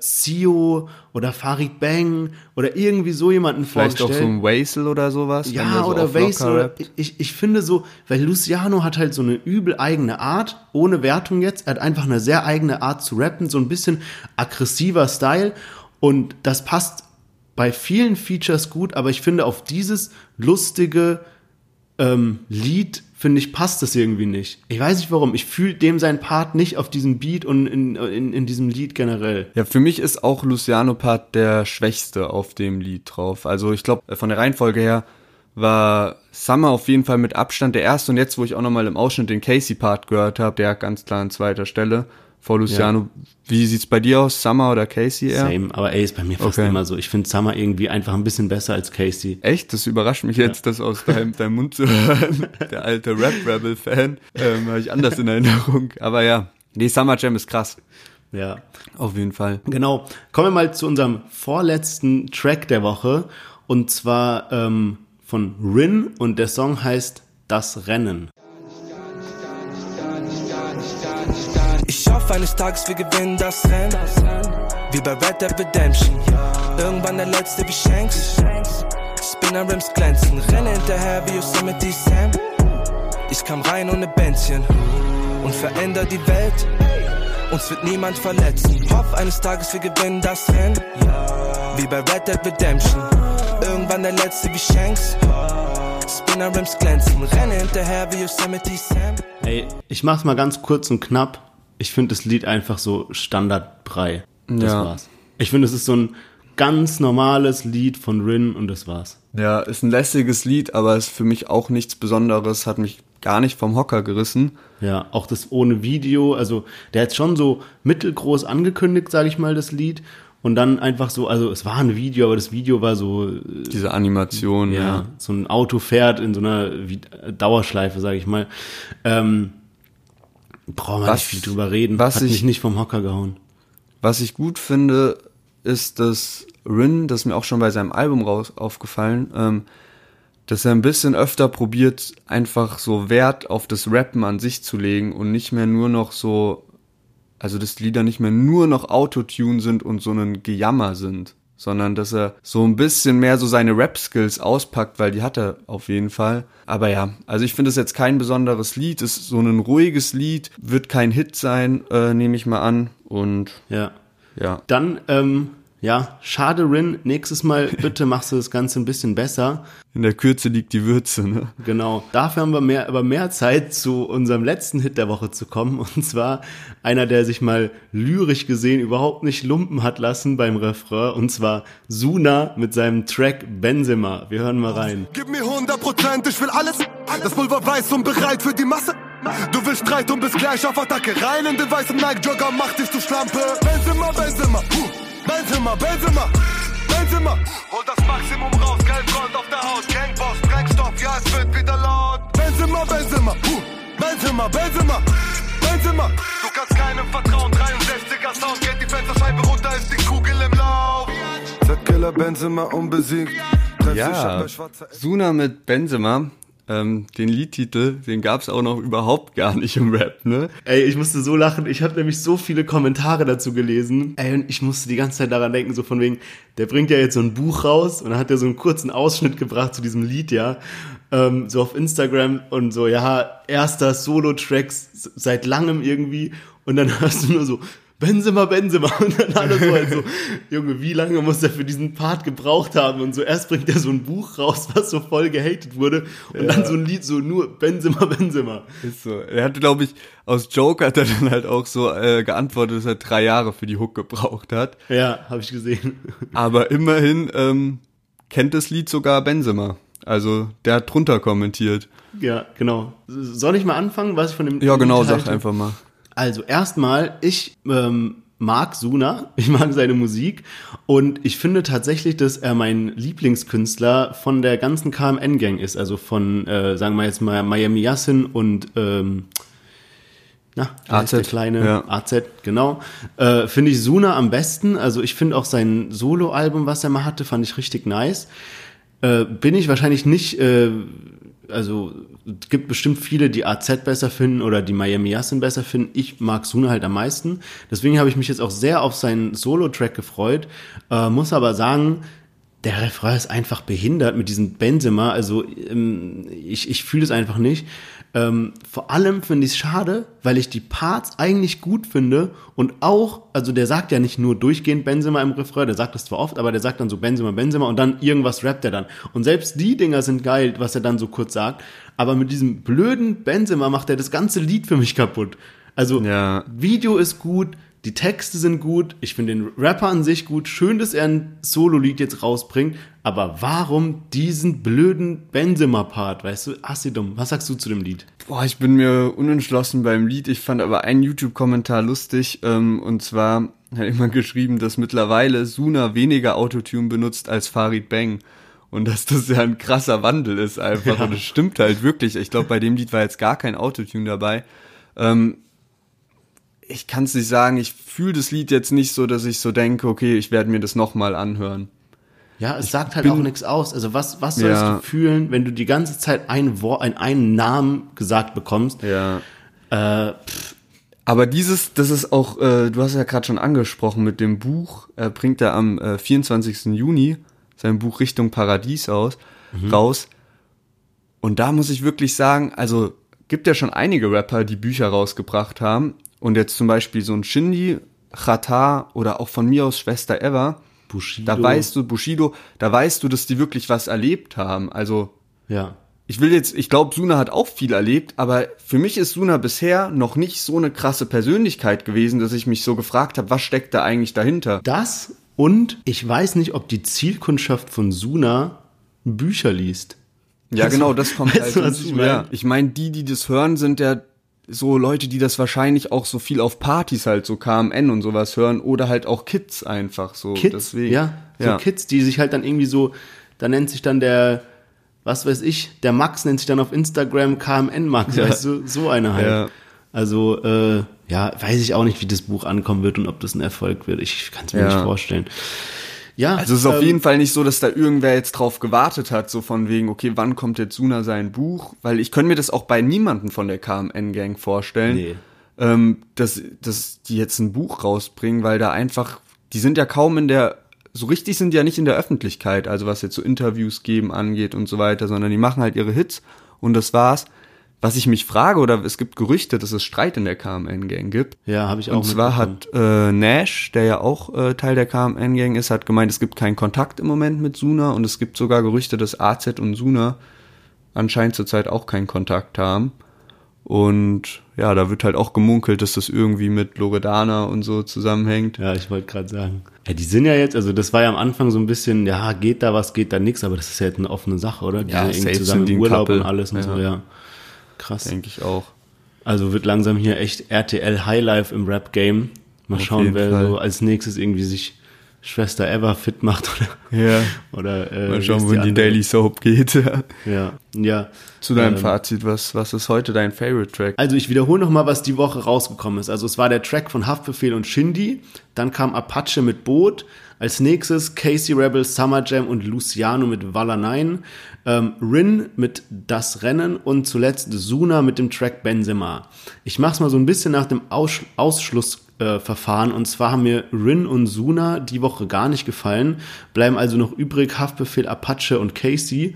Sido oder Farid Bang oder irgendwie so jemanden vielleicht vorgestellt. Vielleicht auch so ein Weasel oder sowas? Ja, so oder Weasel. Ich finde so, weil Luciano hat halt so eine übel eigene Art, ohne Wertung jetzt. Er hat einfach eine sehr eigene Art zu rappen, so ein bisschen aggressiver Style und das passt bei vielen Features gut, aber ich finde auf dieses lustige Lied, finde ich, passt das irgendwie nicht. Ich weiß nicht warum. Ich fühle dem seinen Part nicht auf diesem Beat und in diesem Lied generell. Ja, für mich ist auch Luciano-Part der schwächste auf dem Lied drauf. Also ich glaube, von der Reihenfolge her war Summer auf jeden Fall mit Abstand der erste und jetzt, wo ich auch nochmal im Ausschnitt den KC-Part gehört habe, der ganz klar an zweiter Stelle. vor Luciano. Ja. Wie sieht's bei dir aus? Summer oder Casey eher? Same, aber ey, ist bei mir fast immer so. Ich finde Summer irgendwie einfach ein bisschen besser als Casey. Echt? Das überrascht mich jetzt, das aus deinem Mund zu hören. Der alte Rap-Rebel-Fan. Habe ich anders in Erinnerung. Aber ja, die Summer Cem ist krass. Ja. Auf jeden Fall. Genau. Kommen wir mal zu unserem vorletzten Track der Woche. Und zwar von Rin. Und der Song heißt Das Rennen. Ich hoffe, eines Tages wir gewinnen das Rennen. Wie bei Red Dead Redemption. Irgendwann der Letzte wie Shanks. Spinner Rims glänzen. Renne hinterher wie Yosemite Sam. Ich kam rein ohne Bändchen und veränder die Welt. Uns wird niemand verletzen. Hoff, eines Tages wir gewinnen das Rennen. Wie bei Red Dead Redemption. Irgendwann der Letzte wie Shanks. Spinner Rims glänzen. Renne hinterher wie Yosemite Sam. Ey, ich mach's mal ganz kurz und knapp. Ich finde das Lied einfach so Standardbrei. Das war's. Ich finde, es ist so ein ganz normales Lied von Rin und das war's. Ja, ist ein lässiges Lied, aber ist für mich auch nichts Besonderes. Hat mich gar nicht vom Hocker gerissen. Ja, auch das ohne Video. Also der hat schon so mittelgroß angekündigt, sage ich mal, das Lied. Und dann einfach so, also es war ein Video, aber das Video war so... diese Animation, ja. So ein Auto fährt in so einer Dauerschleife, sage ich mal. Brauchen wir nicht viel drüber reden. Hat mich nicht vom Hocker gehauen. Was ich gut finde, ist, dass Rin, das ist mir auch schon bei seinem Album aufgefallen, dass er ein bisschen öfter probiert, einfach so Wert auf das Rappen an sich zu legen und nicht mehr nur noch so, also dass Lieder nicht mehr nur noch Autotune sind und so ein Gejammer sind, sondern dass er so ein bisschen mehr so seine Rap-Skills auspackt, weil die hat er auf jeden Fall. Aber ja, also ich finde es jetzt kein besonderes Lied, ist so ein ruhiges Lied, wird kein Hit sein, nehme ich mal an. Und ja. Dann, schade Rin, nächstes Mal bitte machst du das Ganze ein bisschen besser. In der Kürze liegt die Würze, ne? Genau, dafür haben wir mehr Zeit, zu unserem letzten Hit der Woche zu kommen. Und zwar einer, der sich mal lyrisch gesehen überhaupt nicht lumpen hat lassen beim Refrain. Und zwar Zuna mit seinem Track Benzema. Wir hören mal rein. Gib mir 100%, ich will alles. Das Pulver weiß und bereit für die Masse. Du willst Streit und bist gleich auf Attacke. Rein in den weißen Nike-Jogger, mach dich zu Schlampe. Benzema, Benzema, Benzema, Benzema. Benzema, hol das Maximum raus, kein Gold auf der Haut, Gangboss, Brennstoff, ja, es wird wieder laut. Benzema, Benzema, Benzema, Benzema, Benzema. Du kannst keinem vertrauen, 63er Sound, geht die Fensterscheibe runter, ist die Kugel im Lauf. Z-Killer, Benzema, unbesiegt. Ja, Zuna mit Benzema. Den Liedtitel, den gab's auch noch überhaupt gar nicht im Rap, ne? Ey, ich musste so lachen, ich habe nämlich so viele Kommentare dazu gelesen. Ey, und ich musste die ganze Zeit daran denken, so von wegen, der bringt ja jetzt so ein Buch raus und dann hat er so einen kurzen Ausschnitt gebracht zu diesem Lied, ja. So auf Instagram und so, ja, erster Solo-Track seit langem irgendwie. Und dann hörst du nur so, Benzema, Benzema. Und dann alle so halt so, Junge, wie lange muss er für diesen Part gebraucht haben? Und so erst bringt er so ein Buch raus, was so voll gehatet wurde. Und dann so ein Lied, so nur Benzema, Benzema. Ist so. Er hatte, glaube ich, aus Joke hat er dann halt auch so geantwortet, dass er 3 Jahre für die Hook gebraucht hat. Ja, habe ich gesehen. Aber immerhin kennt das Lied sogar Benzema. Also der hat drunter kommentiert. Ja, genau. Soll ich mal anfangen, was ich von dem... Ja, genau, sag einfach mal. Also erstmal, ich mag Zuna, ich mag seine Musik und ich finde tatsächlich, dass er mein Lieblingskünstler von der ganzen KMN-Gang ist, also von, sagen wir jetzt mal, Miami Yacine und AZ. Der kleine AZ, genau. Finde ich Zuna am besten, also ich finde auch sein Solo-Album, was er mal hatte, fand ich richtig nice. Bin ich wahrscheinlich nicht... Also es gibt bestimmt viele, die AZ besser finden oder die Miami Yacine besser finden. Ich mag Zuna halt am meisten. Deswegen habe ich mich jetzt auch sehr auf seinen Solo-Track gefreut. Muss aber sagen, der Refrain ist einfach behindert mit diesem Benzema. Also ich fühle es einfach nicht. Vor allem finde ich es schade, weil ich die Parts eigentlich gut finde und auch, also der sagt ja nicht nur durchgehend Benzema im Refrain, der sagt das zwar oft, aber der sagt dann so Benzema, Benzema und dann irgendwas rappt er dann. Und selbst die Dinger sind geil, was er dann so kurz sagt, aber mit diesem blöden Benzema macht er das ganze Lied für mich kaputt. Also Video ist gut, Die Texte sind gut, ich finde den Rapper an sich gut, schön, dass er ein Solo-Lied jetzt rausbringt, aber warum diesen blöden Benzema-Part, weißt du, Assidum, was sagst du zu dem Lied? Boah, ich bin mir unentschlossen beim Lied, ich fand aber einen YouTube-Kommentar lustig, und zwar hat jemand geschrieben, dass mittlerweile Zuna weniger Autotune benutzt als Farid Bang. Und dass das ja ein krasser Wandel ist einfach. Ja. Und das stimmt halt wirklich. Ich glaube, bei dem Lied war jetzt gar kein Autotune dabei. Ich kann es nicht sagen. Ich fühle das Lied jetzt nicht so, dass ich so denke, okay, ich werde mir das nochmal anhören. Ja, es sagt halt auch nichts aus. Also was sollst du fühlen, wenn du die ganze Zeit ein Wort, einen Namen gesagt bekommst? Ja. Aber dieses, das ist auch, du hast ja gerade schon angesprochen mit dem Buch, bringt er am 24. Juni sein Buch Richtung Paradies raus. Und da muss ich wirklich sagen, also gibt ja schon einige Rapper, die Bücher rausgebracht haben. Und jetzt zum Beispiel so ein Shindy, Chata oder auch von mir aus Schwester Eva. Bushido. Da weißt du, dass die wirklich was erlebt haben. Also ja. Ich glaube, Zuna hat auch viel erlebt, aber für mich ist Zuna bisher noch nicht so eine krasse Persönlichkeit gewesen, dass ich mich so gefragt habe, was steckt da eigentlich dahinter? Das und ich weiß nicht, ob die Zielkundschaft von Zuna Bücher liest. Ja, also, genau, das kommt halt dazu. Ich meine, die das hören, sind ja so Leute, die das wahrscheinlich auch so viel auf Partys halt so KMN und sowas hören oder halt auch Kids einfach so. Kids, deswegen. Ja. So Kids, die sich halt dann irgendwie so, da nennt sich dann der Max nennt sich dann auf Instagram KMN Max, weißt du, so eine halt. Ja. Also, weiß ich auch nicht, wie das Buch ankommen wird und ob das ein Erfolg wird. Ich kann es mir nicht vorstellen. Ja, also es ist auf jeden Fall nicht so, dass da irgendwer jetzt drauf gewartet hat, so von wegen, okay, wann kommt jetzt Zuna sein Buch? Weil ich könnte mir das auch bei niemandem von der KMN-Gang vorstellen, dass die jetzt ein Buch rausbringen, weil da einfach, die sind ja kaum nicht in der Öffentlichkeit, also was jetzt so Interviews geben angeht und so weiter, sondern die machen halt ihre Hits und das war's. Was ich mich frage, oder es gibt Gerüchte, dass es Streit in der KMN-Gang gibt. Ja, habe ich auch. Und zwar hat Nash, der ja auch Teil der KMN-Gang ist, hat gemeint, es gibt keinen Kontakt im Moment mit Zuna und es gibt sogar Gerüchte, dass AZ und Zuna anscheinend zurzeit auch keinen Kontakt haben. Und ja, da wird halt auch gemunkelt, dass das irgendwie mit Loredana und so zusammenhängt. Ja, ich wollte gerade sagen. Ja, die sind ja jetzt, also das war ja am Anfang so ein bisschen, ja, geht da was, geht da nichts, aber das ist ja jetzt eine offene Sache, oder? Die sind irgendwie zusammen im Urlaub und alles und so, ja. Krass. Denke ich auch. Also wird langsam hier echt RTL Highlife im Rap-Game. Mal schauen, wer so als nächstes irgendwie sich Schwester Eva fit macht. Oder mal schauen, wo die Daily Soap geht. Ja. Zu deinem Fazit, was ist heute dein Favorite-Track? Also ich wiederhole nochmal, was die Woche rausgekommen ist. Also es war der Track von Haftbefehl und Shindy. Dann kam Apache mit Boot. Als nächstes KC Rebell, Summer Cem und Luciano mit Walla 9, Rin mit Das Rennen und zuletzt Zuna mit dem Track Benzema. Ich mach's mal so ein bisschen nach dem Ausschlussverfahren und zwar haben mir Rin und Zuna die Woche gar nicht gefallen, bleiben also noch übrig Haftbefehl, Apache und KC.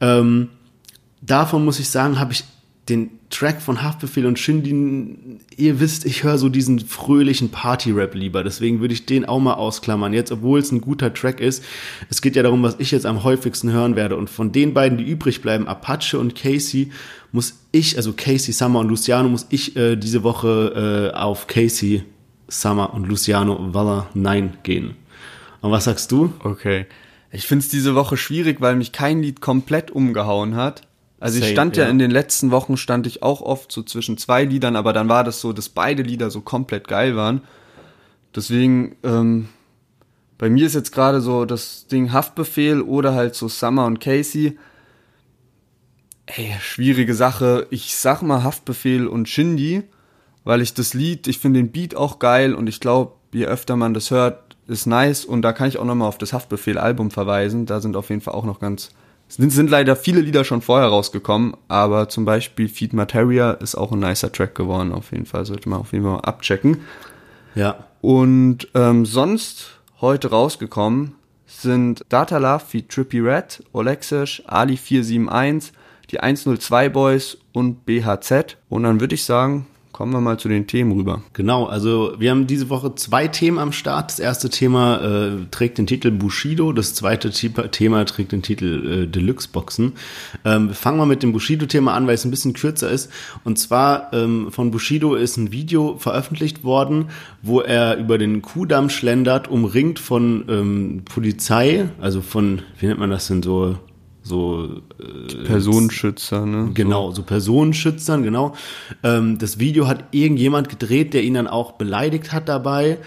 Davon muss ich sagen, habe ich den Track von Haftbefehl und Shindy, ihr wisst, ich höre so diesen fröhlichen Party-Rap lieber, deswegen würde ich den auch mal ausklammern, jetzt, obwohl es ein guter Track ist. Es geht ja darum, was ich jetzt am häufigsten hören werde und von den beiden, die übrig bleiben, Apache und KC, Casey Summer und Luciano, muss ich diese Woche auf Casey Summer und Luciano Walla 9 gehen. Und was sagst du? Okay, ich finde es diese Woche schwierig, weil mich kein Lied komplett umgehauen hat. Also ich stand in den letzten Wochen stand ich auch oft so zwischen zwei Liedern, aber dann war das so, dass beide Lieder so komplett geil waren. Deswegen, bei mir ist jetzt gerade so das Ding Haftbefehl oder halt so Summer und Casey. Ey, schwierige Sache. Ich sag mal Haftbefehl und Shindy, weil ich finde den Beat auch geil und ich glaube, je öfter man das hört, ist nice. Und da kann ich auch nochmal auf das Haftbefehl-Album verweisen. Da sind auf jeden Fall auch noch sind leider viele Lieder schon vorher rausgekommen, aber zum Beispiel Feed Materia ist auch ein nicer Track geworden, auf jeden Fall. Sollte man auf jeden Fall mal abchecken. Ja. Und sonst heute rausgekommen sind Data Love feat. Trippy Red, Olexisch, Ali 471, die 102 Boys und BHZ. Und dann würde ich sagen, Kommen wir mal zu den Themen rüber. Genau, also wir haben diese Woche 2 Themen am Start. Das erste Thema trägt den Titel Bushido, das zweite Thema trägt den Titel Deluxe-Boxen. Wir fangen mal mit dem Bushido-Thema an, weil es ein bisschen kürzer ist. Und zwar von Bushido ist ein Video veröffentlicht worden, wo er über den Kudamm schlendert, umringt von Polizei, also von, wie nennt man das denn so Personenschützer, ne? Genau, so Personenschützern, genau. Das Video hat irgendjemand gedreht, der ihn dann auch beleidigt hat dabei.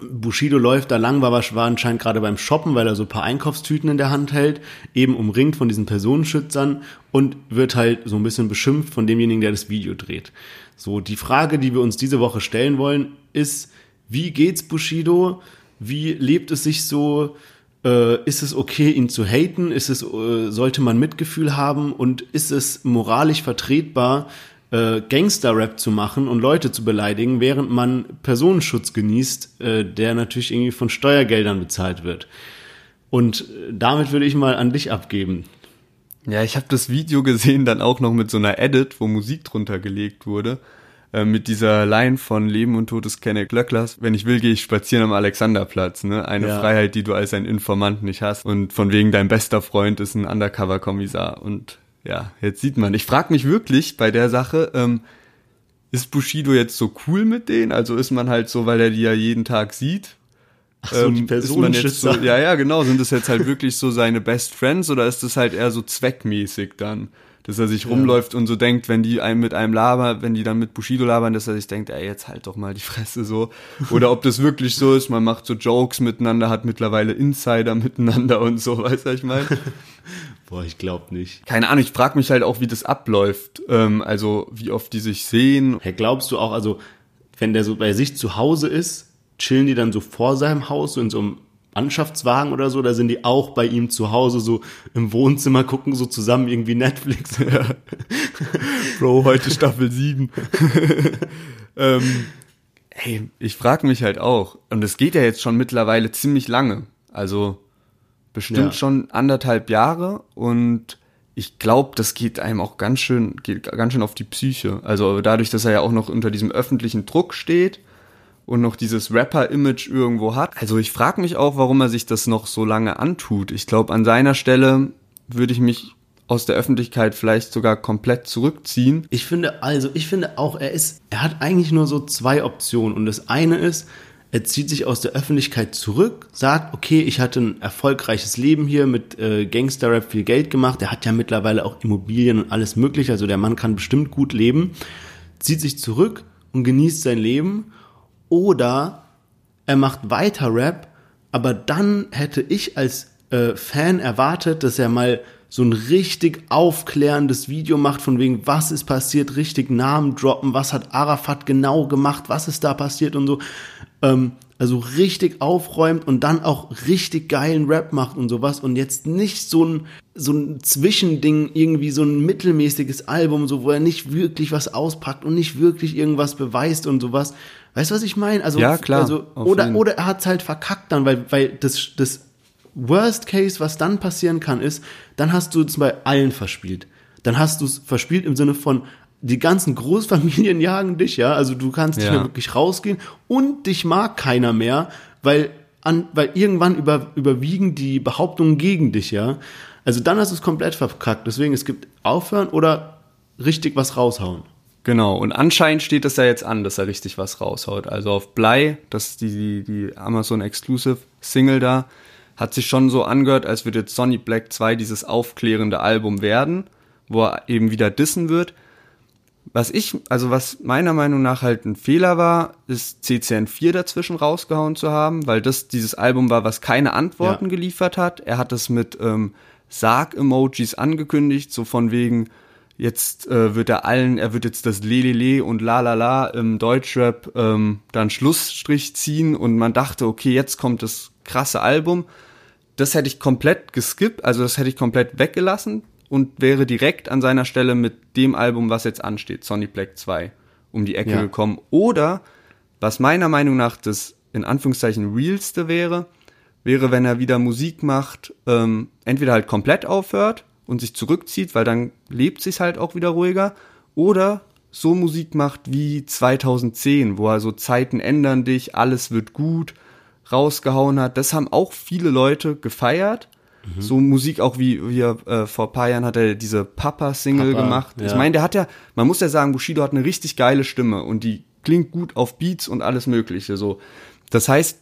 Bushido läuft da lang, war anscheinend gerade beim Shoppen, weil er so ein paar Einkaufstüten in der Hand hält, eben umringt von diesen Personenschützern und wird halt so ein bisschen beschimpft von demjenigen, der das Video dreht. So, die Frage, die wir uns diese Woche stellen wollen, ist, wie geht's Bushido? Wie lebt es sich so? Ist es okay, ihn zu haten? Sollte man Mitgefühl haben? Und ist es moralisch vertretbar, Gangster-Rap zu machen und Leute zu beleidigen, während man Personenschutz genießt, der natürlich irgendwie von Steuergeldern bezahlt wird? Und damit würde ich mal an dich abgeben. Ja, ich habe das Video gesehen, dann auch noch mit so einer Edit, wo Musik drunter gelegt wurde. Mit dieser Line von Leben und Tod ist keine Glöcklers. Wenn ich will, gehe ich spazieren am Alexanderplatz. Ne? Eine Freiheit, die du als ein Informant nicht hast. Und von wegen dein bester Freund ist ein Undercover-Kommissar. Und ja, jetzt sieht man. Ich frage mich wirklich bei der Sache, ist Bushido jetzt so cool mit denen? Also ist man halt so, weil er die ja jeden Tag sieht? Ach so, die Personenschützer. So, ja, genau. Sind das jetzt halt wirklich so seine Best Friends? Oder ist das halt eher so zweckmäßig dann? Dass er sich rumläuft und so denkt, wenn die einem mit einem labern, wenn die dann mit Bushido labern, dass er sich denkt, ey, jetzt halt doch mal die Fresse so. Oder ob das wirklich so ist, man macht so Jokes miteinander, hat mittlerweile Insider miteinander und so, weißt du, was ich meine? Boah, ich glaub nicht. Keine Ahnung, ich frag mich halt auch, wie das abläuft, also wie oft die sich sehen. Hey, glaubst du auch, also wenn der so bei sich zu Hause ist, chillen die dann so vor seinem Haus, so in so einem Mannschaftswagen oder so, da sind die auch bei ihm zu Hause so im Wohnzimmer, gucken so zusammen irgendwie Netflix. Bro, heute Staffel 7. Hey, ich frag mich halt auch, und das geht ja jetzt schon mittlerweile ziemlich lange, also bestimmt schon 1,5 Jahre, und ich glaube, das geht einem auch geht ganz schön auf die Psyche, also dadurch, dass er ja auch noch unter diesem öffentlichen Druck steht und noch dieses Rapper-Image irgendwo hat. Also ich frage mich auch, warum er sich das noch so lange antut. Ich glaube, an seiner Stelle würde ich mich aus der Öffentlichkeit vielleicht sogar komplett zurückziehen. Ich finde auch, er hat eigentlich nur so 2 Optionen. Und das eine ist, er zieht sich aus der Öffentlichkeit zurück, sagt, okay, ich hatte ein erfolgreiches Leben hier, mit Gangster-Rap viel Geld gemacht. Er hat ja mittlerweile auch Immobilien und alles mögliche. Also der Mann kann bestimmt gut leben. Zieht sich zurück und genießt sein Leben. Oder er macht weiter Rap, aber dann hätte ich als Fan erwartet, dass er mal so ein richtig aufklärendes Video macht, von wegen, was ist passiert, richtig Namen droppen, was hat Arafat genau gemacht, was ist da passiert und so. Also richtig aufräumt und dann auch richtig geilen Rap macht und sowas. Und jetzt nicht so ein Zwischending, irgendwie so ein mittelmäßiges Album, so, wo er nicht wirklich was auspackt und nicht wirklich irgendwas beweist und sowas. Weißt du, was ich meine? Also, ja, klar. Also, oder er hat's halt verkackt dann, weil das Worst Case, was dann passieren kann, ist, dann hast du es bei allen verspielt. Dann hast du es verspielt im Sinne von, die ganzen Großfamilien jagen dich, ja? Also du kannst nicht mehr wirklich rausgehen und dich mag keiner mehr, weil irgendwann überwiegen die Behauptungen gegen dich, ja? Also dann hast du es komplett verkackt. Deswegen, es gibt aufhören oder richtig was raushauen. Genau, und anscheinend steht das ja jetzt an, dass er richtig was raushaut. Also auf Blei, das ist die Amazon-Exclusive-Single da, hat sich schon so angehört, als würde jetzt Sonny Black 2 dieses aufklärende Album werden, wo er eben wieder dissen wird. Was meiner Meinung nach halt ein Fehler war, ist CCN4 dazwischen rausgehauen zu haben, weil das dieses Album war, was keine Antworten geliefert hat. Er hat es mit Sarg-Emojis angekündigt, so von wegen... Jetzt wird jetzt das Lelele und Lalala im Deutschrap dann Schlussstrich ziehen und man dachte, okay, jetzt kommt das krasse Album. Das hätte ich komplett geskippt, also das hätte ich komplett weggelassen und wäre direkt an seiner Stelle mit dem Album, was jetzt ansteht, Sonny Black 2, um die Ecke gekommen. Oder, was meiner Meinung nach das in Anführungszeichen Realste wäre, wenn er wieder Musik macht, entweder halt komplett aufhört und sich zurückzieht, weil dann lebt es sich halt auch wieder ruhiger. Oder so Musik macht wie 2010, wo er so Zeiten ändern dich, alles wird gut rausgehauen hat. Das haben auch viele Leute gefeiert. Mhm. So Musik auch wie vor ein paar Jahren hat er diese Papa-Single gemacht. Ja. Ich meine, der hat ja, man muss ja sagen, Bushido hat eine richtig geile Stimme und die klingt gut auf Beats und alles Mögliche. So. Das heißt,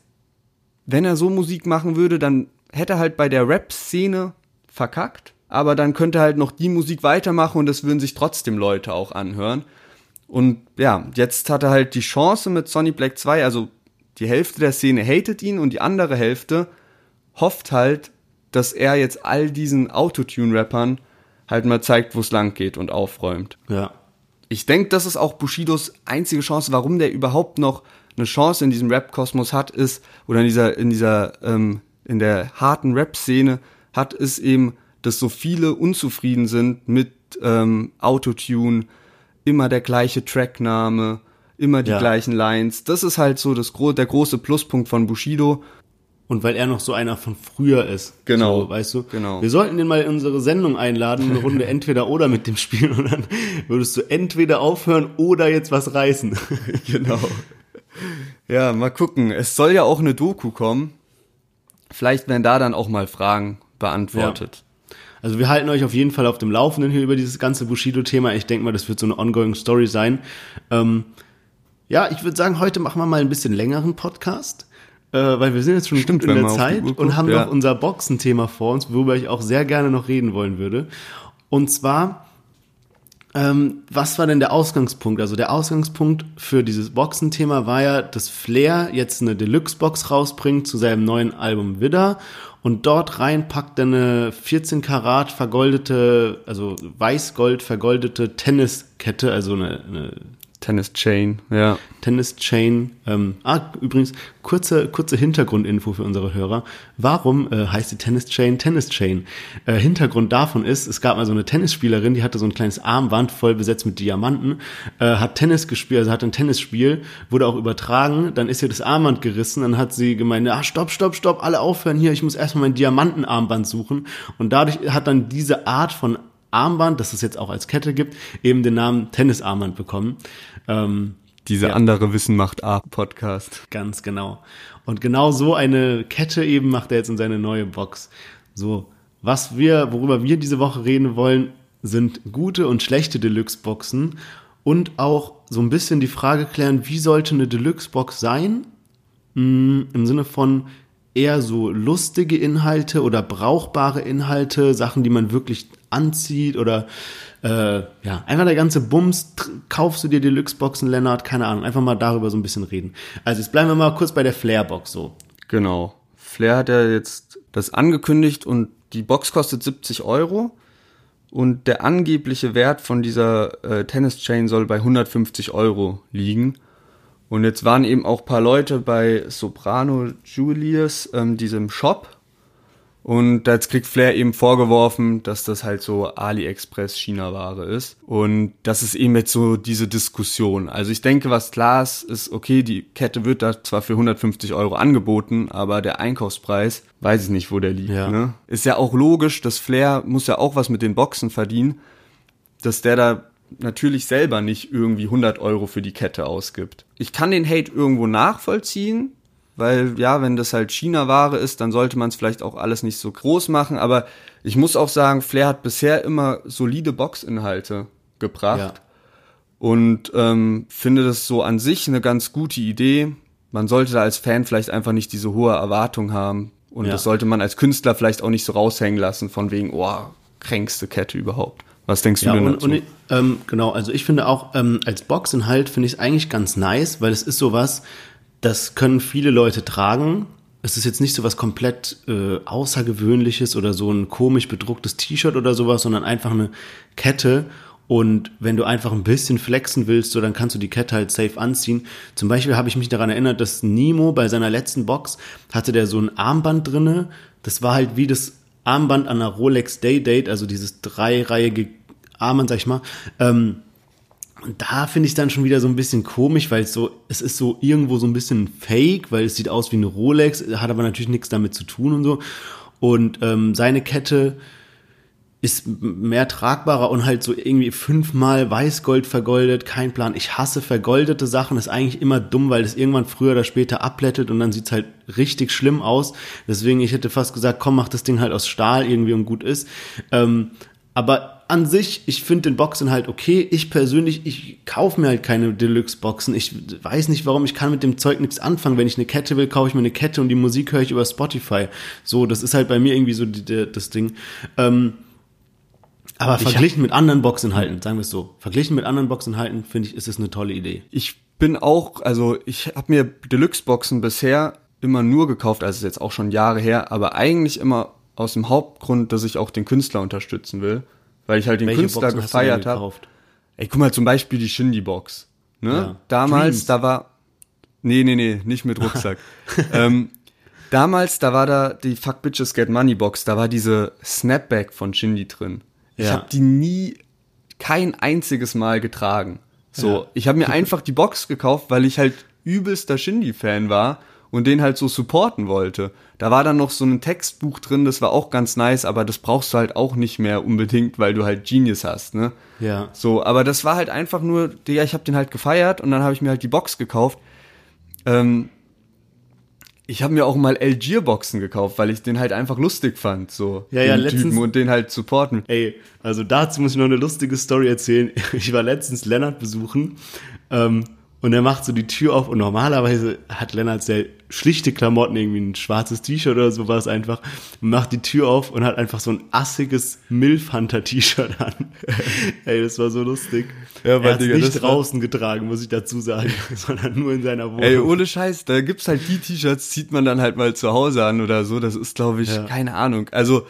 wenn er so Musik machen würde, dann hätte er halt bei der Rap-Szene verkackt, aber dann könnte er halt noch die Musik weitermachen und das würden sich trotzdem Leute auch anhören. Und ja, jetzt hat er halt die Chance mit Sonny Black 2, also die Hälfte der Szene hatet ihn und die andere Hälfte hofft halt, dass er jetzt all diesen Autotune-Rappern halt mal zeigt, wo es lang geht und aufräumt. Ja. Ich denke, das ist auch Bushidos einzige Chance, warum der überhaupt noch eine Chance in diesem Rap-Kosmos hat, ist, oder in der harten Rap-Szene hat, ist eben, dass so viele unzufrieden sind mit Autotune, immer der gleiche Trackname, immer die gleichen Lines. Das ist halt so der große Pluspunkt von Bushido. Und weil er noch so einer von früher ist. Genau. So, weißt du? Genau. Wir sollten den mal in unsere Sendung einladen, eine Runde Entweder-Oder mit dem Spiel. Und dann würdest du entweder aufhören oder jetzt was reißen. Genau. Ja, mal gucken. Es soll ja auch eine Doku kommen. Vielleicht werden da dann auch mal Fragen beantwortet. Ja. Also wir halten euch auf jeden Fall auf dem Laufenden hier über dieses ganze Bushido-Thema. Ich denke mal, das wird so eine ongoing Story sein. Ja, ich würde sagen, heute machen wir mal ein bisschen längeren Podcast. Weil wir sind jetzt schon gut in der Zeit und haben noch unser Boxenthema vor uns, worüber ich auch sehr gerne noch reden wollen würde. Und zwar, was war denn der Ausgangspunkt? Also der Ausgangspunkt für dieses Boxenthema war ja, dass Fler jetzt eine Deluxe-Box rausbringt zu seinem neuen Album Widder und dort reinpackt er eine 14 Karat vergoldete, also Weißgold vergoldete Tenniskette, also eine Tennis-Chain, ja. Tennis-Chain. Übrigens, kurze Hintergrundinfo für unsere Hörer. Warum heißt die Tennis-Chain Tennis-Chain? Hintergrund davon ist, es gab mal so eine Tennisspielerin, die hatte so ein kleines Armband voll besetzt mit Diamanten, hat Tennis gespielt, also hat ein Tennisspiel, wurde auch übertragen, dann ist ihr das Armband gerissen, dann hat sie gemeint, stopp, alle aufhören hier, ich muss erstmal mein Diamantenarmband suchen. Und dadurch hat dann diese Art von Armband, das es jetzt auch als Kette gibt, eben den Namen Tennisarmband bekommen. Andere Wissen macht A-Podcast. Ganz genau. Und genau so eine Kette eben macht er jetzt in seine neue Box. So, worüber wir diese Woche reden wollen, sind gute und schlechte Deluxe-Boxen und auch so ein bisschen die Frage klären, wie sollte eine Deluxe-Box sein? Im Sinne von eher so lustige Inhalte oder brauchbare Inhalte, Sachen, die man wirklich anzieht oder einfach der ganze Bums, kaufst du dir Deluxe-Boxen, Lennart, keine Ahnung, einfach mal darüber so ein bisschen reden. Also jetzt bleiben wir mal kurz bei der Flair-Box so. Genau, Flair hat ja jetzt das angekündigt und die Box kostet 70 € und der angebliche Wert von dieser Tennis-Chain soll bei 150 € liegen. Und jetzt waren eben auch ein paar Leute bei Soprano Julius, diesem Shop. Und jetzt kriegt Flair eben vorgeworfen, dass das halt so AliExpress-China-Ware ist. Und das ist eben jetzt so diese Diskussion. Also ich denke, was klar ist okay, die Kette wird da zwar für 150 € angeboten, aber der Einkaufspreis, weiß ich nicht, wo der liegt. Ja. Ne? Ist ja auch logisch, dass Flair muss ja auch was mit den Boxen verdienen, dass der da natürlich selber nicht irgendwie 100 € für die Kette ausgibt. Ich kann den Hate irgendwo nachvollziehen, weil ja, wenn das halt China-Ware ist, dann sollte man es vielleicht auch alles nicht so groß machen, aber ich muss auch sagen, Flair hat bisher immer solide Boxinhalte gebracht und finde das so an sich eine ganz gute Idee. Man sollte da als Fan vielleicht einfach nicht diese hohe Erwartung haben und das sollte man als Künstler vielleicht auch nicht so raushängen lassen, von wegen, kränkste Kette überhaupt. Was denkst du denn dazu? Genau, also ich finde auch, als Boxinhalt finde ich es eigentlich ganz nice, weil es ist sowas, das können viele Leute tragen. Es ist jetzt nicht sowas komplett Außergewöhnliches oder so ein komisch bedrucktes T-Shirt oder sowas, sondern einfach eine Kette. Und wenn du einfach ein bisschen flexen willst, so dann kannst du die Kette halt safe anziehen. Zum Beispiel habe ich mich daran erinnert, dass Nemo bei seiner letzten Box, hatte der so ein Armband drinne. Das war halt wie das Armband an der Rolex Day-Date, also dieses dreireihige Armband, sag ich mal. Und da finde ich dann schon wieder so ein bisschen komisch, weil es ist so irgendwo so ein bisschen fake, weil es sieht aus wie eine Rolex, hat aber natürlich nichts damit zu tun und so. Und seine Kette, ist mehr tragbarer und halt so irgendwie 5-mal Weißgold vergoldet, kein Plan. Ich hasse vergoldete Sachen, ist eigentlich immer dumm, weil das irgendwann früher oder später abblättet und dann sieht's halt richtig schlimm aus. Deswegen, ich hätte fast gesagt, komm, mach das Ding halt aus Stahl irgendwie und gut ist. Aber an sich, ich finde den Boxen halt okay. Ich persönlich, ich kaufe mir halt keine Deluxe-Boxen. Ich weiß nicht warum, ich kann mit dem Zeug nichts anfangen. Wenn ich eine Kette will, kaufe ich mir eine Kette und die Musik höre ich über Spotify. So, das ist halt bei mir irgendwie so das Ding. Aber verglichen mit anderen Boxinhalten, sagen wir es so, verglichen mit anderen Boxinhalten, finde ich, ist es eine tolle Idee. Ich bin auch, also ich habe mir Deluxe-Boxen bisher immer nur gekauft, also ist jetzt auch schon Jahre her, aber eigentlich immer aus dem Hauptgrund, dass ich auch den Künstler unterstützen will, weil ich halt den Künstler gefeiert habe. Ey, guck mal, zum Beispiel die Shindy-Box. Ne? Ja. Damals, Dreams. Da war... Nee, nicht mit Rucksack. Damals, da war da die Fuck Bitches Get Money Box, da war diese Snapback von Shindy drin. Ja. Ich habe die kein einziges Mal getragen. So, ja. Ich habe mir einfach die Box gekauft, weil ich halt übelster Shindy-Fan war und den halt so supporten wollte. Da war dann noch so ein Textbuch drin, das war auch ganz nice, aber das brauchst du halt auch nicht mehr unbedingt, weil du halt Genius hast, ne? Ja. So, aber das war halt einfach nur, Digga, ich hab den halt gefeiert und dann habe ich mir halt die Box gekauft. Ich habe mir auch mal Algier-Boxen gekauft, weil ich den halt einfach lustig fand, so. Ja, den letztens, Typen und den halt supporten. Ey, also dazu muss ich noch eine lustige Story erzählen. Ich war letztens Lennart besuchen, und er macht so die Tür auf und normalerweise hat Lennart sehr schlichte Klamotten, irgendwie ein schwarzes T-Shirt oder sowas einfach, macht die Tür auf und hat einfach so ein assiges Milf-Hunter-T-Shirt an. Ey, das war so lustig. Ja, er hat es nicht draußen getragen, muss ich dazu sagen, sondern nur in seiner Wohnung. Ey, ohne Scheiß, da gibt's halt die T-Shirts, zieht man dann halt mal zu Hause an oder so, das ist, glaube ich, keine Ahnung. Also,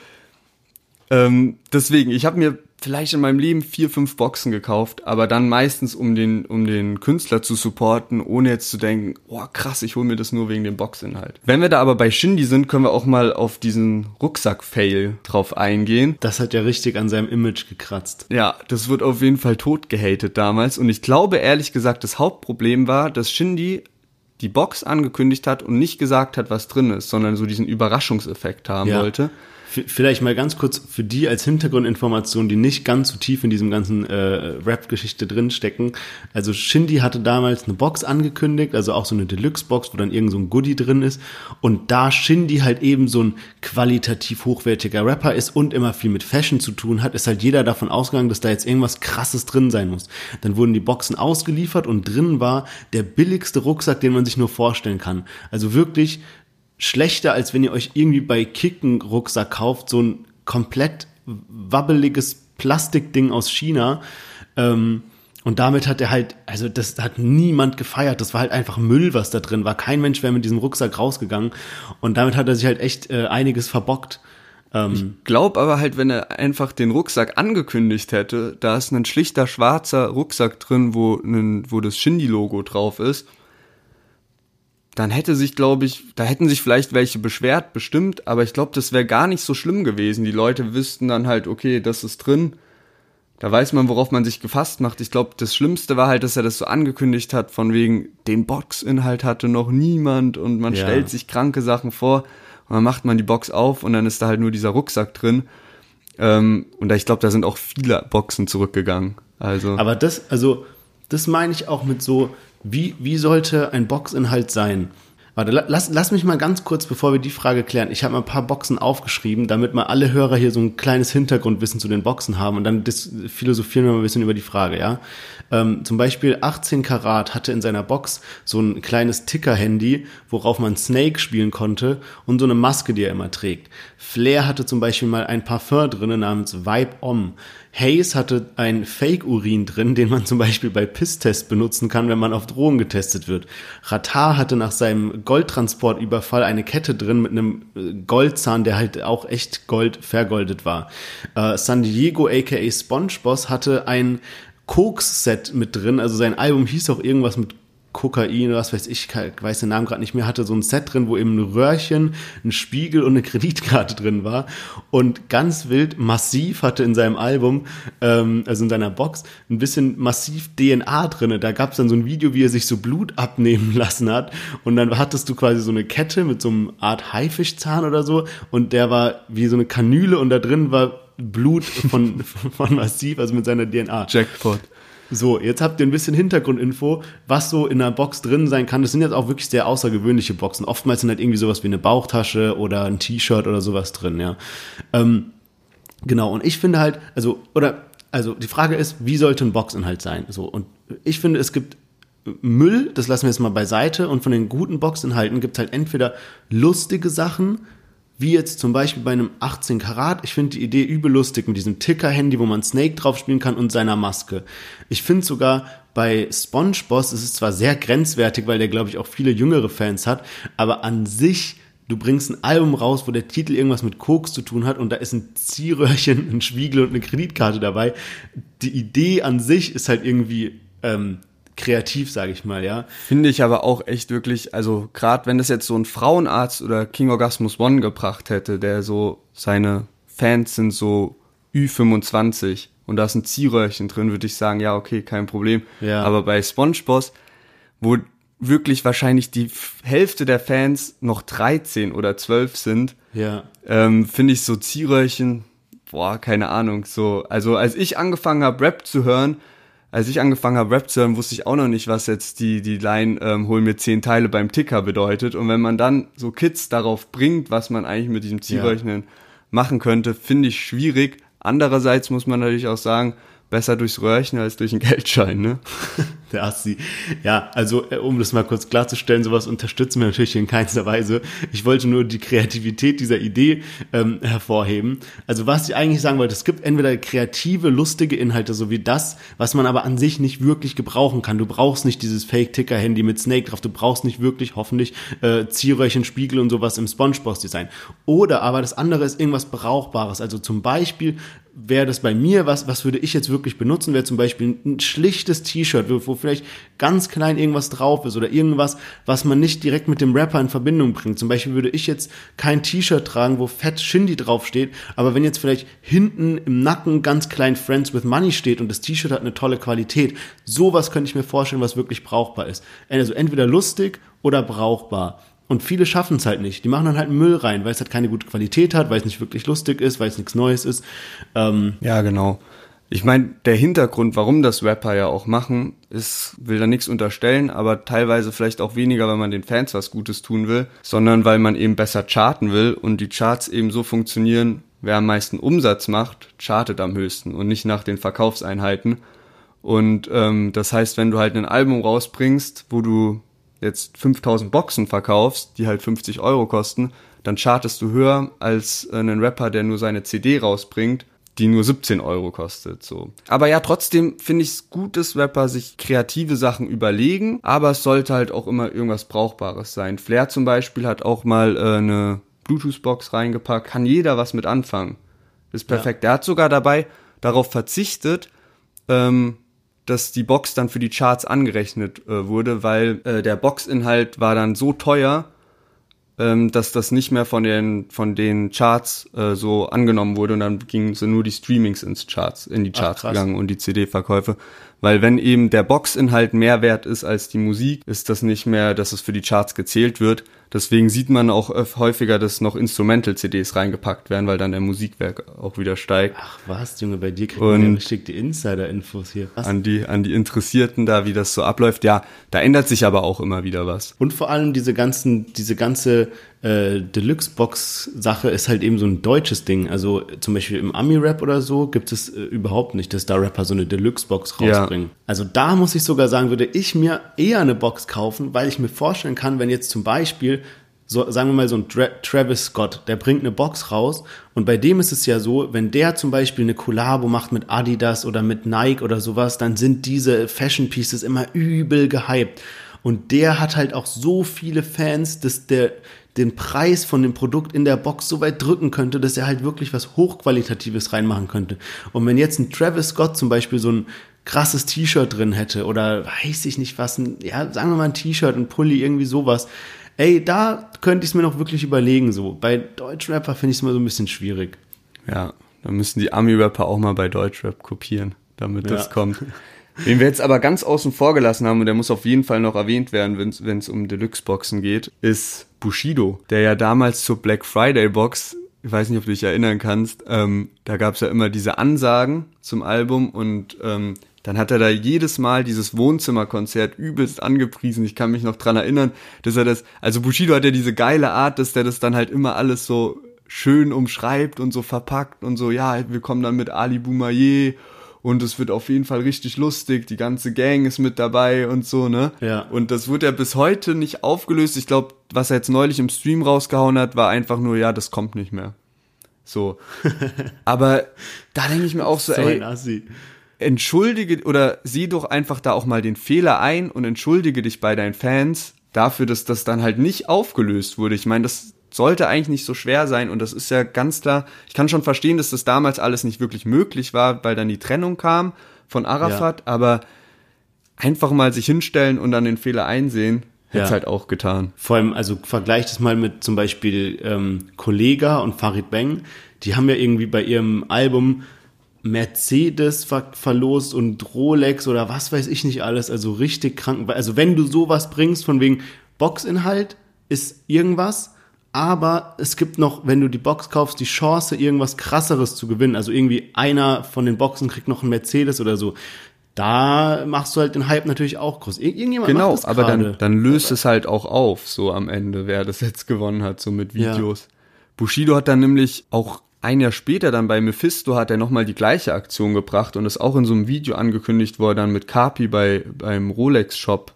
deswegen, ich habe mir vielleicht in meinem Leben 4-5 Boxen gekauft, aber dann meistens, um den Künstler zu supporten, ohne jetzt zu denken, oh krass, ich hole mir das nur wegen dem Boxinhalt. Wenn wir da aber bei Shindy sind, können wir auch mal auf diesen Rucksack-Fail drauf eingehen. Das hat ja richtig an seinem Image gekratzt. Ja, das wird auf jeden Fall tot gehatet damals und ich glaube ehrlich gesagt, das Hauptproblem war, dass Shindy die Box angekündigt hat und nicht gesagt hat, was drin ist, sondern so diesen Überraschungseffekt haben wollte. Vielleicht mal ganz kurz für die als Hintergrundinformation, die nicht ganz so tief in diesem ganzen Rap-Geschichte drinstecken. Also Shindy hatte damals eine Box angekündigt, also auch so eine Deluxe-Box, wo dann irgend so ein Goodie drin ist. Und da Shindy halt eben so ein qualitativ hochwertiger Rapper ist und immer viel mit Fashion zu tun hat, ist halt jeder davon ausgegangen, dass da jetzt irgendwas Krasses drin sein muss. Dann wurden die Boxen ausgeliefert und drin war der billigste Rucksack, den man sich nur vorstellen kann. Also wirklich... schlechter, als wenn ihr euch irgendwie bei Kicken Rucksack kauft, so ein komplett wabbeliges Plastikding aus China. Und damit hat er halt, also das hat niemand gefeiert. Das war halt einfach Müll, was da drin war. Kein Mensch wäre mit diesem Rucksack rausgegangen. Und damit hat er sich halt echt einiges verbockt. Ich glaube aber halt, wenn er einfach den Rucksack angekündigt hätte, da ist ein schlichter schwarzer Rucksack drin, wo das Shindy-Logo drauf ist. Dann hätten sich vielleicht welche beschwert, bestimmt, aber ich glaube, das wäre gar nicht so schlimm gewesen. Die Leute wüssten dann halt, okay, das ist drin, da weiß man, worauf man sich gefasst macht. Ich glaube, das Schlimmste war halt, dass er das so angekündigt hat, von wegen, den Boxinhalt hatte noch niemand und man stellt sich kranke Sachen vor und dann macht man die Box auf und dann ist da halt nur dieser Rucksack drin. Und ich glaube, da sind auch viele Boxen zurückgegangen. Also. Aber das meine ich auch mit so... Wie sollte ein Boxinhalt sein? Warte, lass mich mal ganz kurz, bevor wir die Frage klären, ich habe mal ein paar Boxen aufgeschrieben, damit mal alle Hörer hier so ein kleines Hintergrundwissen zu den Boxen haben und dann philosophieren wir mal ein bisschen über die Frage, ja? Zum Beispiel 18 Karat hatte in seiner Box so ein kleines Ticker-Handy, worauf man Snake spielen konnte und so eine Maske, die er immer trägt. Fler hatte zum Beispiel mal ein Parfum drin namens Vibe Om. Hayes hatte ein Fake-Urin drin, den man zum Beispiel bei Pisstests benutzen kann, wenn man auf Drogen getestet wird. Ratar hatte nach seinem Goldtransportüberfall eine Kette drin mit einem Goldzahn, der halt auch echt Gold vergoldet war. San Diego aka SpongeBOZZ hatte ein Koks-Set mit drin, also sein Album hieß auch irgendwas mit Kokain oder was weiß ich, weiß den Namen gerade nicht mehr, hatte so ein Set drin, wo eben ein Röhrchen, ein Spiegel und eine Kreditkarte drin war. Und ganz wild, Massiv hatte in seinem Album, also in seiner Box, ein bisschen Massiv DNA drin. Da gab es dann so ein Video, wie er sich so Blut abnehmen lassen hat. Und dann hattest du quasi so eine Kette mit so einem Art Haifischzahn oder so. Und der war wie so eine Kanüle und da drin war Blut von Massiv, also mit seiner DNA. Jackpot. So, jetzt habt ihr ein bisschen Hintergrundinfo, was so in einer Box drin sein kann. Das sind jetzt auch wirklich sehr außergewöhnliche Boxen. Oftmals sind halt irgendwie sowas wie eine Bauchtasche oder ein T-Shirt oder sowas drin, ja. Genau, und ich finde halt, also die Frage ist, wie sollte ein Boxinhalt sein? So, und ich finde, es gibt Müll, das lassen wir jetzt mal beiseite, und von den guten Boxinhalten gibt es halt entweder lustige Sachen, wie jetzt zum Beispiel bei einem 18 Karat. Ich finde die Idee übel lustig mit diesem Ticker-Handy, wo man Snake drauf spielen kann und seiner Maske. Ich finde sogar bei SpongeBOZZ, es ist zwar sehr grenzwertig, weil der, glaube ich, auch viele jüngere Fans hat, aber an sich, du bringst ein Album raus, wo der Titel irgendwas mit Koks zu tun hat und da ist ein Zierröhrchen, ein Spiegel und eine Kreditkarte dabei. Die Idee an sich ist halt irgendwie kreativ, sage ich mal, ja. Finde ich aber auch echt wirklich, also gerade wenn das jetzt so ein Frauenarzt oder King Orgasmus One gebracht hätte, der so, seine Fans sind so Ü25 und da ist ein Zierröhrchen drin, würde ich sagen, ja, okay, kein Problem. Ja. Aber bei SpongeBob, wo wirklich wahrscheinlich die Hälfte der Fans noch 13 oder 12 sind, ja, finde ich so Zierröhrchen, boah, keine Ahnung, so. Also als ich angefangen habe, Rap zu hören, wusste ich auch noch nicht, was jetzt die Line hol mir 10 Teile beim Ticker bedeutet. Und wenn man dann so Kids darauf bringt, was man eigentlich mit diesem Zierröhrchen machen könnte, finde ich schwierig. Andererseits muss man natürlich auch sagen, besser durchs Röhrchen als durch einen Geldschein, ne? Der Assi. Ja, also um das mal kurz klarzustellen, sowas unterstützen wir natürlich in keinster Weise. Ich wollte nur die Kreativität dieser Idee hervorheben. Also was ich eigentlich sagen wollte, es gibt entweder kreative, lustige Inhalte, so wie das, was man aber an sich nicht wirklich gebrauchen kann. Du brauchst nicht dieses Fake-Ticker-Handy mit Snake drauf. Du brauchst nicht wirklich, hoffentlich, Zierröhrchen, Spiegel und sowas im SpongeBob-Design. Oder aber das andere ist irgendwas Brauchbares. Also zum Beispiel wäre das bei mir, was würde ich jetzt wirklich benutzen, wäre zum Beispiel ein schlichtes T-Shirt, wo vielleicht ganz klein irgendwas drauf ist oder irgendwas, was man nicht direkt mit dem Rapper in Verbindung bringt. Zum Beispiel würde ich jetzt kein T-Shirt tragen, wo fett Shindy draufsteht, aber wenn jetzt vielleicht hinten im Nacken ganz klein Friends with Money steht und das T-Shirt hat eine tolle Qualität, sowas könnte ich mir vorstellen, was wirklich brauchbar ist. Also entweder lustig oder brauchbar. Und viele schaffen es halt nicht. Die machen dann halt Müll rein, weil es halt keine gute Qualität hat, weil es nicht wirklich lustig ist, weil es nichts Neues ist. Ja, genau. Ich meine, der Hintergrund, warum das Rapper ja auch machen, ist, will da nichts unterstellen, aber teilweise vielleicht auch weniger, weil man den Fans was Gutes tun will, sondern weil man eben besser charten will und die Charts eben so funktionieren, wer am meisten Umsatz macht, chartet am höchsten und nicht nach den Verkaufseinheiten. Und das heißt, wenn du halt ein Album rausbringst, wo du jetzt 5000 Boxen verkaufst, die halt 50 Euro kosten, dann chartest du höher als einen Rapper, der nur seine CD rausbringt, die nur 17 Euro kostet, so. Aber ja, trotzdem finde ich es gut, dass Rapper sich kreative Sachen überlegen, aber es sollte halt auch immer irgendwas Brauchbares sein. Fler zum Beispiel hat auch mal eine Bluetooth-Box reingepackt, kann jeder was mit anfangen. Ist perfekt. Ja. Er hat sogar dabei darauf verzichtet, dass die Box dann für die Charts angerechnet wurde, weil der Boxinhalt war dann so teuer, dass das nicht mehr von den Charts so angenommen wurde und dann gingen so nur die Streamings in die Charts gegangen und die CD-Verkäufe, weil wenn eben der Boxinhalt mehr wert ist als die Musik, ist das nicht mehr, dass es für die Charts gezählt wird. Deswegen sieht man auch häufiger, dass noch Instrumental-CDs reingepackt werden, weil dann der Musikwert auch wieder steigt. Ach was, Junge, bei dir kriegt man ja richtig die Insider-Infos hier. Was? An die Interessierten da, wie das so abläuft. Ja, da ändert sich aber auch immer wieder was. Und vor allem diese ganze Deluxe-Box-Sache ist halt eben so ein deutsches Ding. Also zum Beispiel im Ami-Rap oder so gibt es überhaupt nicht, dass da Rapper so eine Deluxe-Box rausbringen. Ja. Also da muss ich sogar sagen, würde ich mir eher eine Box kaufen, weil ich mir vorstellen kann, wenn jetzt zum Beispiel, so, sagen wir mal so ein Travis Scott, der bringt eine Box raus und bei dem ist es ja so, wenn der zum Beispiel eine Kollabo macht mit Adidas oder mit Nike oder sowas, dann sind diese Fashion-Pieces immer übel gehypt. Und der hat halt auch so viele Fans, dass der den Preis von dem Produkt in der Box so weit drücken könnte, dass er halt wirklich was Hochqualitatives reinmachen könnte. Und wenn jetzt ein Travis Scott zum Beispiel so ein krasses T-Shirt drin hätte oder weiß ich nicht was, sagen wir mal ein T-Shirt, ein Pulli, irgendwie sowas, ey, da könnte ich es mir noch wirklich überlegen. So. Bei Deutschrapper finde ich es mal so ein bisschen schwierig. Ja, da müssen die Ami-Rapper auch mal bei Deutschrap kopieren, damit das kommt. Wen wir jetzt aber ganz außen vor gelassen haben, und der muss auf jeden Fall noch erwähnt werden, wenn es um Deluxe-Boxen geht, ist Bushido, der ja damals zur Black Friday-Box ich weiß nicht, ob du dich erinnern kannst, da gab es ja immer diese Ansagen zum Album und dann hat er da jedes Mal dieses Wohnzimmerkonzert übelst angepriesen. Ich kann mich noch dran erinnern, dass er das, also Bushido hat ja diese geile Art, dass der das dann halt immer alles so schön umschreibt und so verpackt und so, ja, wir kommen dann mit Ali Boumaier und es wird auf jeden Fall richtig lustig, die ganze Gang ist mit dabei und so, ne? Ja. Und das wird ja bis heute nicht aufgelöst. Ich glaube, was er jetzt neulich im Stream rausgehauen hat, war einfach nur, ja, das kommt nicht mehr. So. Aber da denke ich mir auch so, ey, entschuldige oder sieh doch einfach da auch mal den Fehler ein und entschuldige dich bei deinen Fans dafür, dass das dann halt nicht aufgelöst wurde. Ich meine, das sollte eigentlich nicht so schwer sein und das ist ja ganz klar, ich kann schon verstehen, dass das damals alles nicht wirklich möglich war, weil dann die Trennung kam von Arafat, ja, aber einfach mal sich hinstellen und dann den Fehler einsehen, hätte es halt auch getan. Vor allem, also vergleich das mal mit zum Beispiel Kollega und Farid Bang, die haben ja irgendwie bei ihrem Album Mercedes verlost und Rolex oder was weiß ich nicht alles, also richtig krank, also wenn du sowas bringst von wegen Boxinhalt ist irgendwas, aber es gibt noch, wenn du die Box kaufst, die Chance, irgendwas Krasseres zu gewinnen. Also irgendwie einer von den Boxen kriegt noch einen Mercedes oder so. Da machst du halt den Hype natürlich auch groß. Irgendjemand macht das gerade. Genau, aber dann löst es halt auch auf, so am Ende, wer das jetzt gewonnen hat, so mit Videos. Ja. Bushido hat dann nämlich auch ein Jahr später dann bei Mephisto hat er nochmal die gleiche Aktion gebracht und ist auch in so einem Video angekündigt, wo er dann mit Carpi beim Rolex-Shop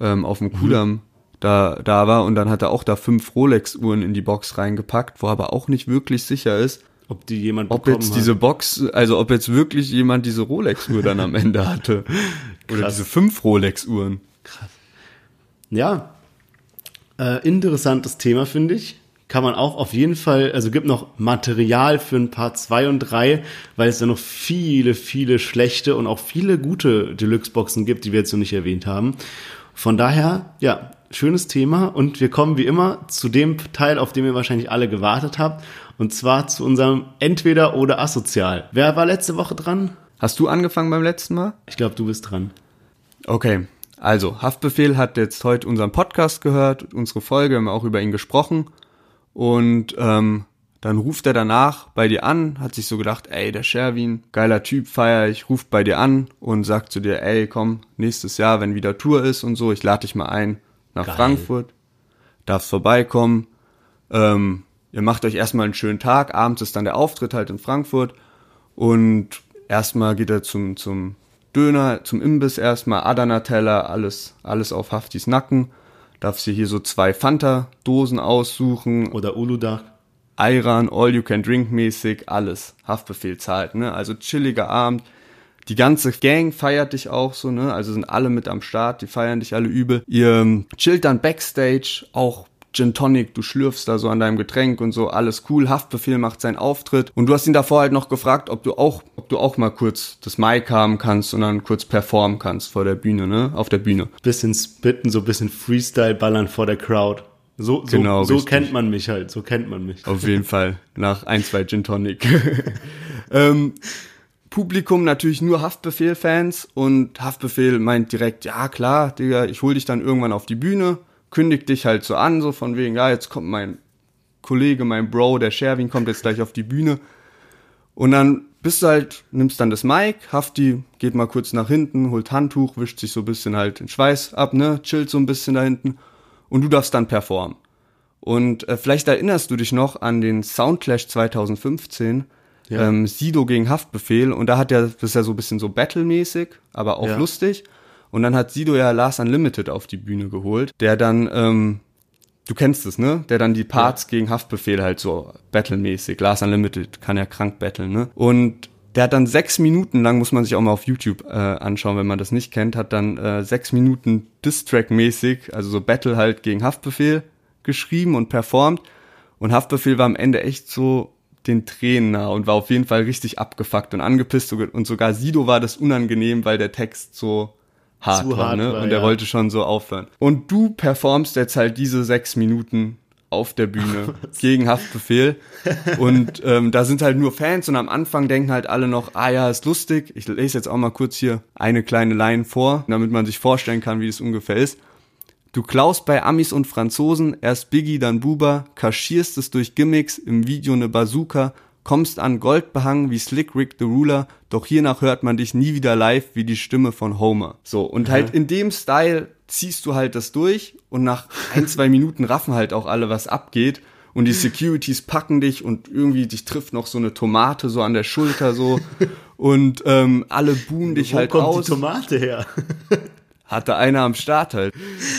auf dem Kudamm da war und dann hat er auch da 5 Rolex-Uhren in die Box reingepackt, wo aber auch nicht wirklich sicher ist, ob die jemand bekommen jetzt hat. Diese Box, also ob jetzt wirklich jemand diese Rolex-Uhr dann am Ende hatte. Krass. Oder diese 5 Rolex-Uhren. Krass. Ja, interessantes Thema, finde ich. Kann man auch auf jeden Fall, also gibt noch Material für ein paar 2 und 3, weil es da noch viele, viele schlechte und auch viele gute Deluxe-Boxen gibt, die wir jetzt noch nicht erwähnt haben. Von daher, ja, schönes Thema und wir kommen wie immer zu dem Teil, auf den ihr wahrscheinlich alle gewartet habt und zwar zu unserem Entweder oder Asozial. Wer war letzte Woche dran? Hast du angefangen beim letzten Mal? Ich glaube, du bist dran. Okay, also Haftbefehl hat jetzt heute unseren Podcast gehört, unsere Folge, haben wir auch über ihn gesprochen und dann ruft er danach bei dir an, hat sich so gedacht, ey, der Sherwin, geiler Typ, feier ich, ruft bei dir an und sagt zu dir, ey, komm, nächstes Jahr, wenn wieder Tour ist und so, ich lade dich mal ein. Nach Geil. Frankfurt, darfst vorbeikommen, ihr macht euch erstmal einen schönen Tag, abends ist dann der Auftritt halt in Frankfurt und erstmal geht er zum Döner, zum Imbiss erstmal, Adana-Teller, alles auf Haftis Nacken, darfst dir hier so 2 Fanta-Dosen aussuchen. Oder Uludach. Ayran, All-You-Can-Drink-mäßig, alles, Haftbefehl zahlt, ne, also chilliger Abend, die ganze Gang feiert dich auch so, ne? Also sind alle mit am Start, die feiern dich alle übel. Ihr chillt dann Backstage, auch Gin Tonic, du schlürfst da so an deinem Getränk und so, alles cool. Haftbefehl macht seinen Auftritt und du hast ihn davor halt noch gefragt, ob du auch mal kurz das Mic haben kannst und dann kurz performen kannst vor der Bühne, ne? Auf der Bühne. Bisschen spitten, so bisschen Freestyle ballern vor der Crowd. So, genau, so kennt man mich halt, so kennt man mich. Auf jeden Fall, nach 1, 2 Gin Tonic. Publikum natürlich nur Haftbefehl-Fans und Haftbefehl meint direkt, ja klar, Digga, ich hol dich dann irgendwann auf die Bühne, kündigt dich halt so an, so von wegen, ja, jetzt kommt mein Kollege, mein Bro, der Sherwin kommt jetzt gleich auf die Bühne und dann bist du halt, nimmst dann das Mic, Hafti geht mal kurz nach hinten, holt Handtuch, wischt sich so ein bisschen halt den Schweiß ab, ne, chillt so ein bisschen da hinten und du darfst dann performen. Und vielleicht erinnerst du dich noch an den Soundclash 2015, ja. Sido gegen Haftbefehl und da hat er, das ist ja so ein bisschen so battlemäßig, aber auch lustig und dann hat Sido ja Lars Unlimited auf die Bühne geholt, der dann, du kennst es, ne, der dann die Parts gegen Haftbefehl halt so battlemäßig, Lars Unlimited kann ja krank battlen, ne, und der hat dann 6 Minuten lang, muss man sich auch mal auf YouTube anschauen, wenn man das nicht kennt, hat dann 6 Minuten Diss-Track-mäßig, also so Battle halt gegen Haftbefehl geschrieben und performt und Haftbefehl war am Ende echt so den Tränen nah und war auf jeden Fall richtig abgefuckt und angepisst und sogar Sido war das unangenehm, weil der Text so hart war, ne? Und er wollte schon so aufhören. Und du performst jetzt halt diese 6 Minuten auf der Bühne gegen Haftbefehl und da sind halt nur Fans und am Anfang denken halt alle noch, ah ja, ist lustig, ich lese jetzt auch mal kurz hier eine kleine Line vor, damit man sich vorstellen kann, wie das ungefähr ist. Du klaust bei Amis und Franzosen, erst Biggie, dann Buba, kaschierst es durch Gimmicks, im Video eine Bazooka, kommst an goldbehangen wie Slick Rick the Ruler, doch hiernach hört man dich nie wieder live wie die Stimme von Homer. So, und halt in dem Style ziehst du halt das durch und nach 1-2 Minuten raffen halt auch alle, was abgeht. Und die Securities packen dich und irgendwie dich trifft noch so eine Tomate so an der Schulter so. Und alle buhen dich halt aus. Wo kommt die Tomate her? Hatte einer am Start halt.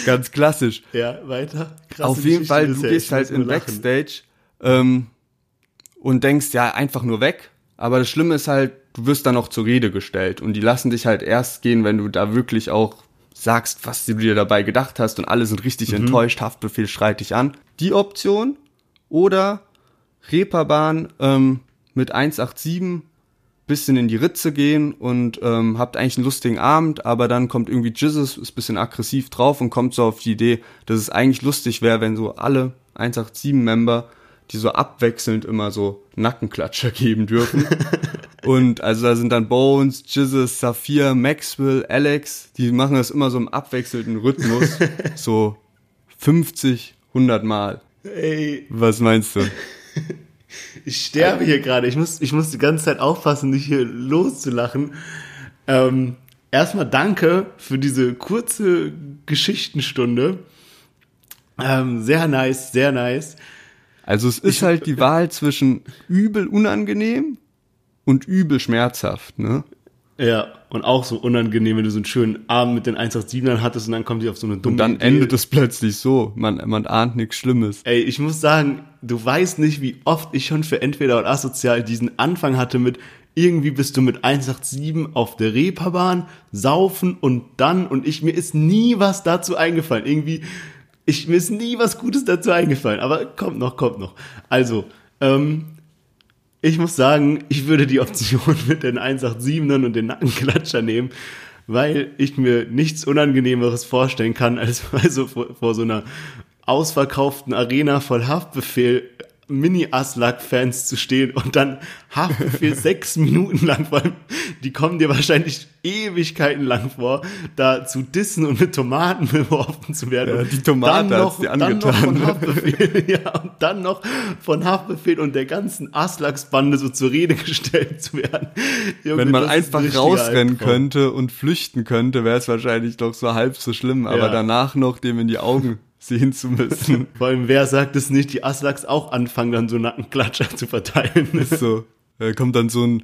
Ganz klassisch. Ja, weiter. Krasse auf jeden Geschichte Fall, du gehst halt in Backstage und denkst, ja, einfach nur weg. Aber das Schlimme ist halt, du wirst dann noch zur Rede gestellt. Und die lassen dich halt erst gehen, wenn du da wirklich auch sagst, was du dir dabei gedacht hast. Und alle sind richtig enttäuscht. Haftbefehl schreit dich an. Die Option... Oder Reeperbahn mit 187 bisschen in die Ritze gehen und habt eigentlich einen lustigen Abend, aber dann kommt irgendwie Gzuz, ist ein bisschen aggressiv drauf und kommt so auf die Idee, dass es eigentlich lustig wäre, wenn so alle 187-Member, die so abwechselnd immer so Nackenklatscher geben dürfen. Und also da sind dann Bones, Gzuz, Saphir, Maxwell, Alex, die machen das immer so im abwechselnden Rhythmus, so 50, 100 Mal. Ey. Was meinst du? Ich sterbe hier gerade. Ich muss die ganze Zeit aufpassen, nicht hier loszulachen. Erstmal danke für diese kurze Geschichtenstunde. Sehr nice, sehr nice. Also es ist halt die Wahl zwischen übel unangenehm und übel schmerzhaft, ne? Ja, und auch so unangenehm, wenn du so einen schönen Abend mit den 187ern hattest und dann kommt die auf so eine dumme und dann Idee. Endet es plötzlich so, man ahnt nichts Schlimmes. Ey, ich muss sagen, du weißt nicht, wie oft ich schon für Entweder und Asozial diesen Anfang hatte mit, irgendwie bist du mit 187 auf der Reeperbahn, saufen und dann, und mir ist nie was dazu eingefallen. Mir ist nie was Gutes dazu eingefallen, aber kommt noch. Also, ich muss sagen, ich würde die Option mit den 187ern und den Nackenklatscher nehmen, weil ich mir nichts Unangenehmeres vorstellen kann, als also vor so einer ausverkauften Arena voll Haftbefehl Mini-Aslak-Fans zu stehen und dann Haftbefehl 6 Minuten lang, vor allem, die kommen dir wahrscheinlich Ewigkeiten lang vor, da zu dissen und mit Tomaten beworfen zu werden. Ja, die Tomate hat's dir angetan. Und dann noch von Haftbefehl und der ganzen Aslaks-Bande so zur Rede gestellt zu werden. Wenn man einfach rausrennen könnte und flüchten könnte, wäre es wahrscheinlich doch so halb so schlimm, aber danach noch dem in die Augen sehen zu müssen. Vor allem, wer sagt es nicht, die Aslaks auch anfangen, dann so Nackenklatscher zu verteilen. Ist so. Da kommt dann so ein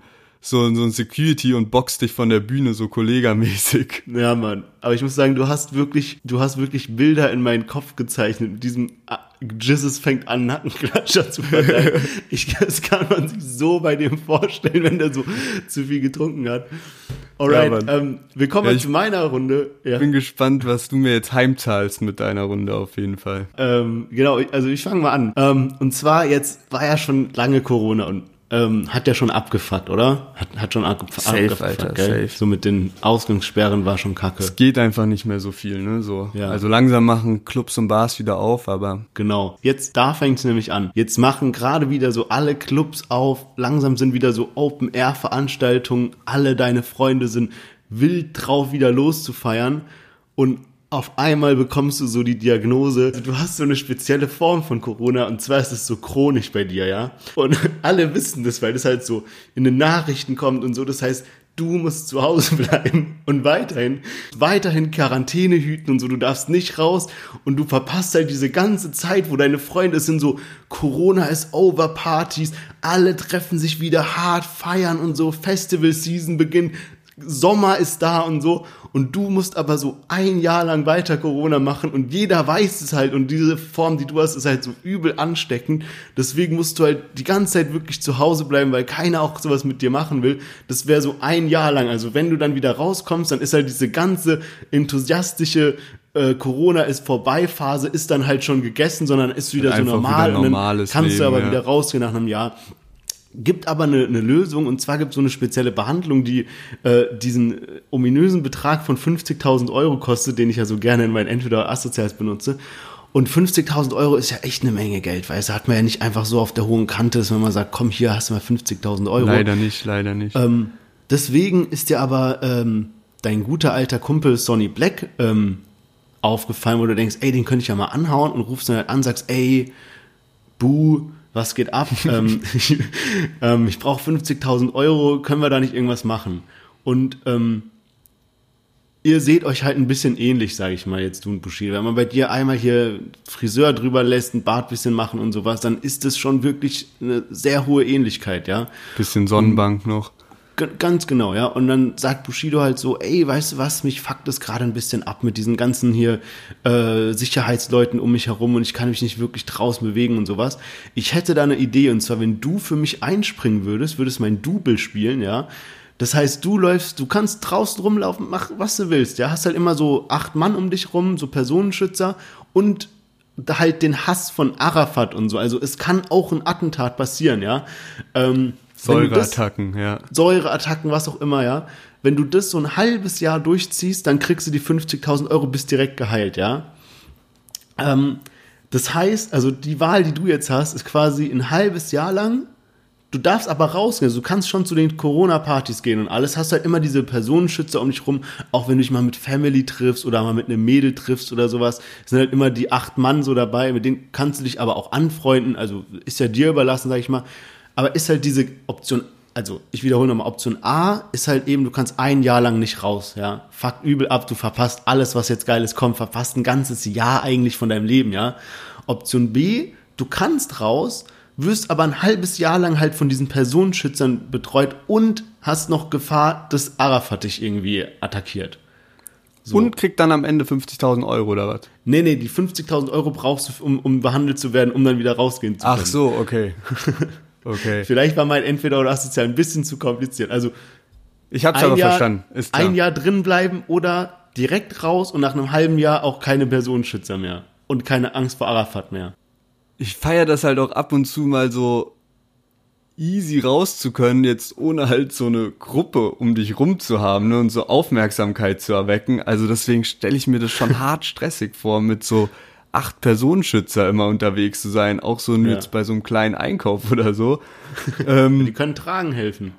Security und boxt dich von der Bühne, so kollegamäßig. Ja, Mann. Aber ich muss sagen, du hast wirklich Bilder in meinen Kopf gezeichnet mit diesem Jizzes fängt an, Nackenklatscher zu verteilen. Das kann man sich so bei dem vorstellen, wenn der so zu viel getrunken hat. Alright, ja, willkommen zu meiner Runde. Ich bin gespannt, was du mir jetzt heimzahlst mit deiner Runde auf jeden Fall. Genau, also ich fange mal an. Und zwar, jetzt war ja schon lange Corona und hat ja schon abgefuckt, oder? Hat schon abgefuckt, Alter, gell? Safe. So mit den Ausgangssperren war schon kacke. Es geht einfach nicht mehr so viel, ne? So. Ja. Also langsam machen Clubs und Bars wieder auf, aber... Genau. Jetzt, da fängt's nämlich an. Jetzt machen gerade wieder so alle Clubs auf, langsam sind wieder so Open-Air-Veranstaltungen, alle deine Freunde sind wild drauf, wieder loszufeiern und auf einmal bekommst du so die Diagnose, du hast so eine spezielle Form von Corona und zwar ist es so chronisch bei dir, ja? Und alle wissen das, weil das halt so in den Nachrichten kommt und so, das heißt, du musst zu Hause bleiben und weiterhin Quarantäne hüten und so, du darfst nicht raus und du verpasst halt diese ganze Zeit, wo deine Freunde sind, so Corona ist over Partys, alle treffen sich wieder hart, feiern und so, Festival Season beginnt, Sommer ist da und so und du musst aber so ein Jahr lang weiter Corona machen und jeder weiß es halt und diese Form, die du hast, ist halt so übel ansteckend, deswegen musst du halt die ganze Zeit wirklich zu Hause bleiben, weil keiner auch sowas mit dir machen will, das wäre so ein Jahr lang, also wenn du dann wieder rauskommst, dann ist halt diese ganze enthusiastische Corona ist vorbei Phase ist dann halt schon gegessen, sondern ist wieder so normal wieder und dann kannst du aber wieder rausgehen nach einem Jahr. Gibt aber eine Lösung und zwar gibt es so eine spezielle Behandlung, die diesen ominösen Betrag von 50.000 Euro kostet, den ich ja so gerne in meinen Entweder-Asozials benutze. Und 50.000 Euro ist ja echt eine Menge Geld, weil es hat man ja nicht einfach so auf der hohen Kante, dass man mal sagt, komm, hier hast du mal 50.000 Euro. Leider nicht. Deswegen ist ja aber dein guter alter Kumpel Sonny Black aufgefallen, wo du denkst, ey, den könnte ich ja mal anhauen, und rufst dann halt an, sagst, ey, buh, was geht ab? Ich brauche 50.000 Euro, können wir da nicht irgendwas machen? Und ihr seht euch halt ein bisschen ähnlich, sage ich mal jetzt, du und Bushido. Wenn man bei dir einmal hier Friseur drüber lässt, ein Bart ein bisschen machen und sowas, dann ist das schon wirklich eine sehr hohe Ähnlichkeit, ja. Bisschen Sonnenbank und, noch. Ganz genau, ja. Und dann sagt Bushido halt so, ey, weißt du was, mich fuckt das gerade ein bisschen ab mit diesen ganzen hier Sicherheitsleuten um mich herum und ich kann mich nicht wirklich draußen bewegen und sowas. Ich hätte da eine Idee, und zwar, wenn du für mich einspringen würdest, würdest mein Double spielen, ja. Das heißt, du läufst, du kannst draußen rumlaufen, mach, was du willst, ja. Hast halt immer so 8 Mann um dich rum, so Personenschützer und halt den Hass von Arafat und so. Also es kann auch ein Attentat passieren, ja. Säureattacken, ja. Säureattacken, was auch immer, ja. Wenn du das so ein halbes Jahr durchziehst, dann kriegst du die 50.000 Euro, bist direkt geheilt, ja. Das heißt, also die Wahl, die du jetzt hast, ist quasi ein halbes Jahr lang. Du darfst aber rausgehen, also du kannst schon zu den Corona-Partys gehen und alles, hast halt immer diese Personenschützer um dich rum, auch wenn du dich mal mit Family triffst oder mal mit einem Mädel triffst oder sowas, sind halt immer die 8 Mann so dabei, mit denen kannst du dich aber auch anfreunden, also ist ja dir überlassen, sag ich mal. Aber ist halt diese Option, also ich wiederhole nochmal, Option A ist halt eben, du kannst ein Jahr lang nicht raus, ja. Fuck übel ab, du verpasst alles, was jetzt Geiles kommt, verpasst ein ganzes Jahr eigentlich von deinem Leben, ja. Option B, du kannst raus, wirst aber ein halbes Jahr lang halt von diesen Personenschützern betreut und hast noch Gefahr, dass Arafat dich irgendwie attackiert. So. Und kriegt dann am Ende 50.000 Euro oder was? Nee, die 50.000 Euro brauchst du, um behandelt zu werden, um dann wieder rausgehen zu können. Ach so, okay. Vielleicht war mein Entweder oder Asozial ein bisschen zu kompliziert. Also ich hab's aber verstanden. Ist klar. Ein Jahr drin bleiben oder direkt raus und nach einem halben Jahr auch keine Personenschützer mehr und keine Angst vor Arafat mehr. Ich feiere das halt auch ab und zu mal so easy raus zu können, jetzt ohne halt so eine Gruppe um dich rum zu haben, ne, und so Aufmerksamkeit zu erwecken. Also deswegen stelle ich mir das schon hart stressig vor, mit so 8 Personenschützer immer unterwegs zu sein, auch so jetzt bei so einem kleinen Einkauf oder so. Die können tragen helfen.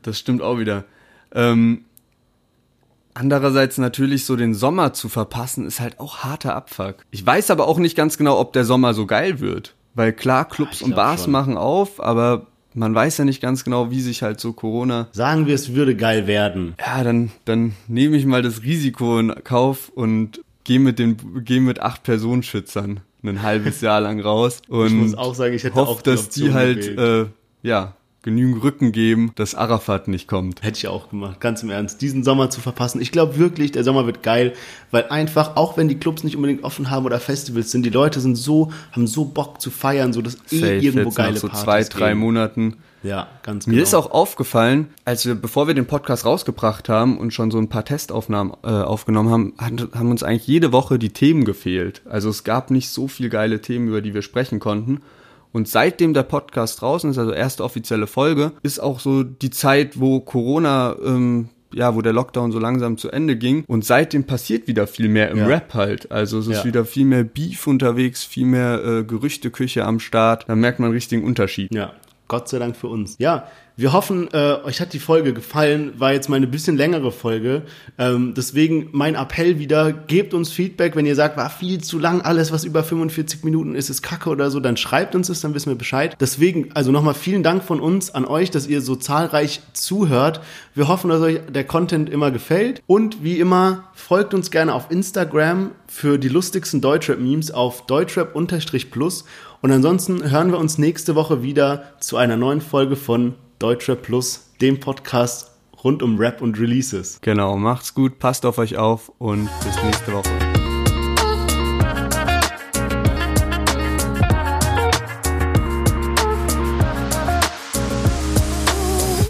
Das stimmt auch wieder. Andererseits natürlich so den Sommer zu verpassen, ist halt auch harter Abfuck. Ich weiß aber auch nicht ganz genau, ob der Sommer so geil wird, weil klar, Clubs und Bars machen auf, aber man weiß ja nicht ganz genau, wie sich halt so Corona... Sagen wir, es würde geil werden. Ja, dann nehme ich mal das Risiko in Kauf und... Geh mit 8 Personenschützern ein halbes Jahr lang raus und ich muss auch sagen, ich hätte hoffe, auch die dass Option die halt genügend Rücken geben, dass Arafat nicht kommt. Hätte ich auch gemacht, ganz im Ernst, diesen Sommer zu verpassen. Ich glaube wirklich, der Sommer wird geil, weil einfach, auch wenn die Clubs nicht unbedingt offen haben oder Festivals sind, die Leute haben so Bock zu feiern, so dass irgendwo geile Partys gehen. So 2-3 Monaten. Ja, ganz genau. Mir ist auch aufgefallen, bevor wir den Podcast rausgebracht haben und schon so ein paar Testaufnahmen aufgenommen haben uns eigentlich jede Woche die Themen gefehlt. Also es gab nicht so viel geile Themen, über die wir sprechen konnten. Und seitdem der Podcast draußen ist, also erste offizielle Folge, ist auch so die Zeit, wo Corona, wo der Lockdown so langsam zu Ende ging. Und seitdem passiert wieder viel mehr im Rap halt. Also es ist wieder viel mehr Beef unterwegs, viel mehr Gerüchteküche am Start. Da merkt man einen richtigen Unterschied. Ja. Gott sei Dank für uns. Ja, wir hoffen, euch hat die Folge gefallen, war jetzt mal eine bisschen längere Folge, deswegen mein Appell wieder, gebt uns Feedback, wenn ihr sagt, war viel zu lang, alles was über 45 Minuten ist kacke oder so, dann schreibt uns es, dann wissen wir Bescheid. Deswegen, also nochmal vielen Dank von uns an euch, dass ihr so zahlreich zuhört. Wir hoffen, dass euch der Content immer gefällt und wie immer, folgt uns gerne auf Instagram für die lustigsten Deutschrap-Memes auf Deutschrap_Plus. Und ansonsten hören wir uns nächste Woche wieder zu einer neuen Folge von Deutschrap Plus, dem Podcast rund um Rap und Releases. Genau, macht's gut, passt auf euch auf und bis nächste Woche.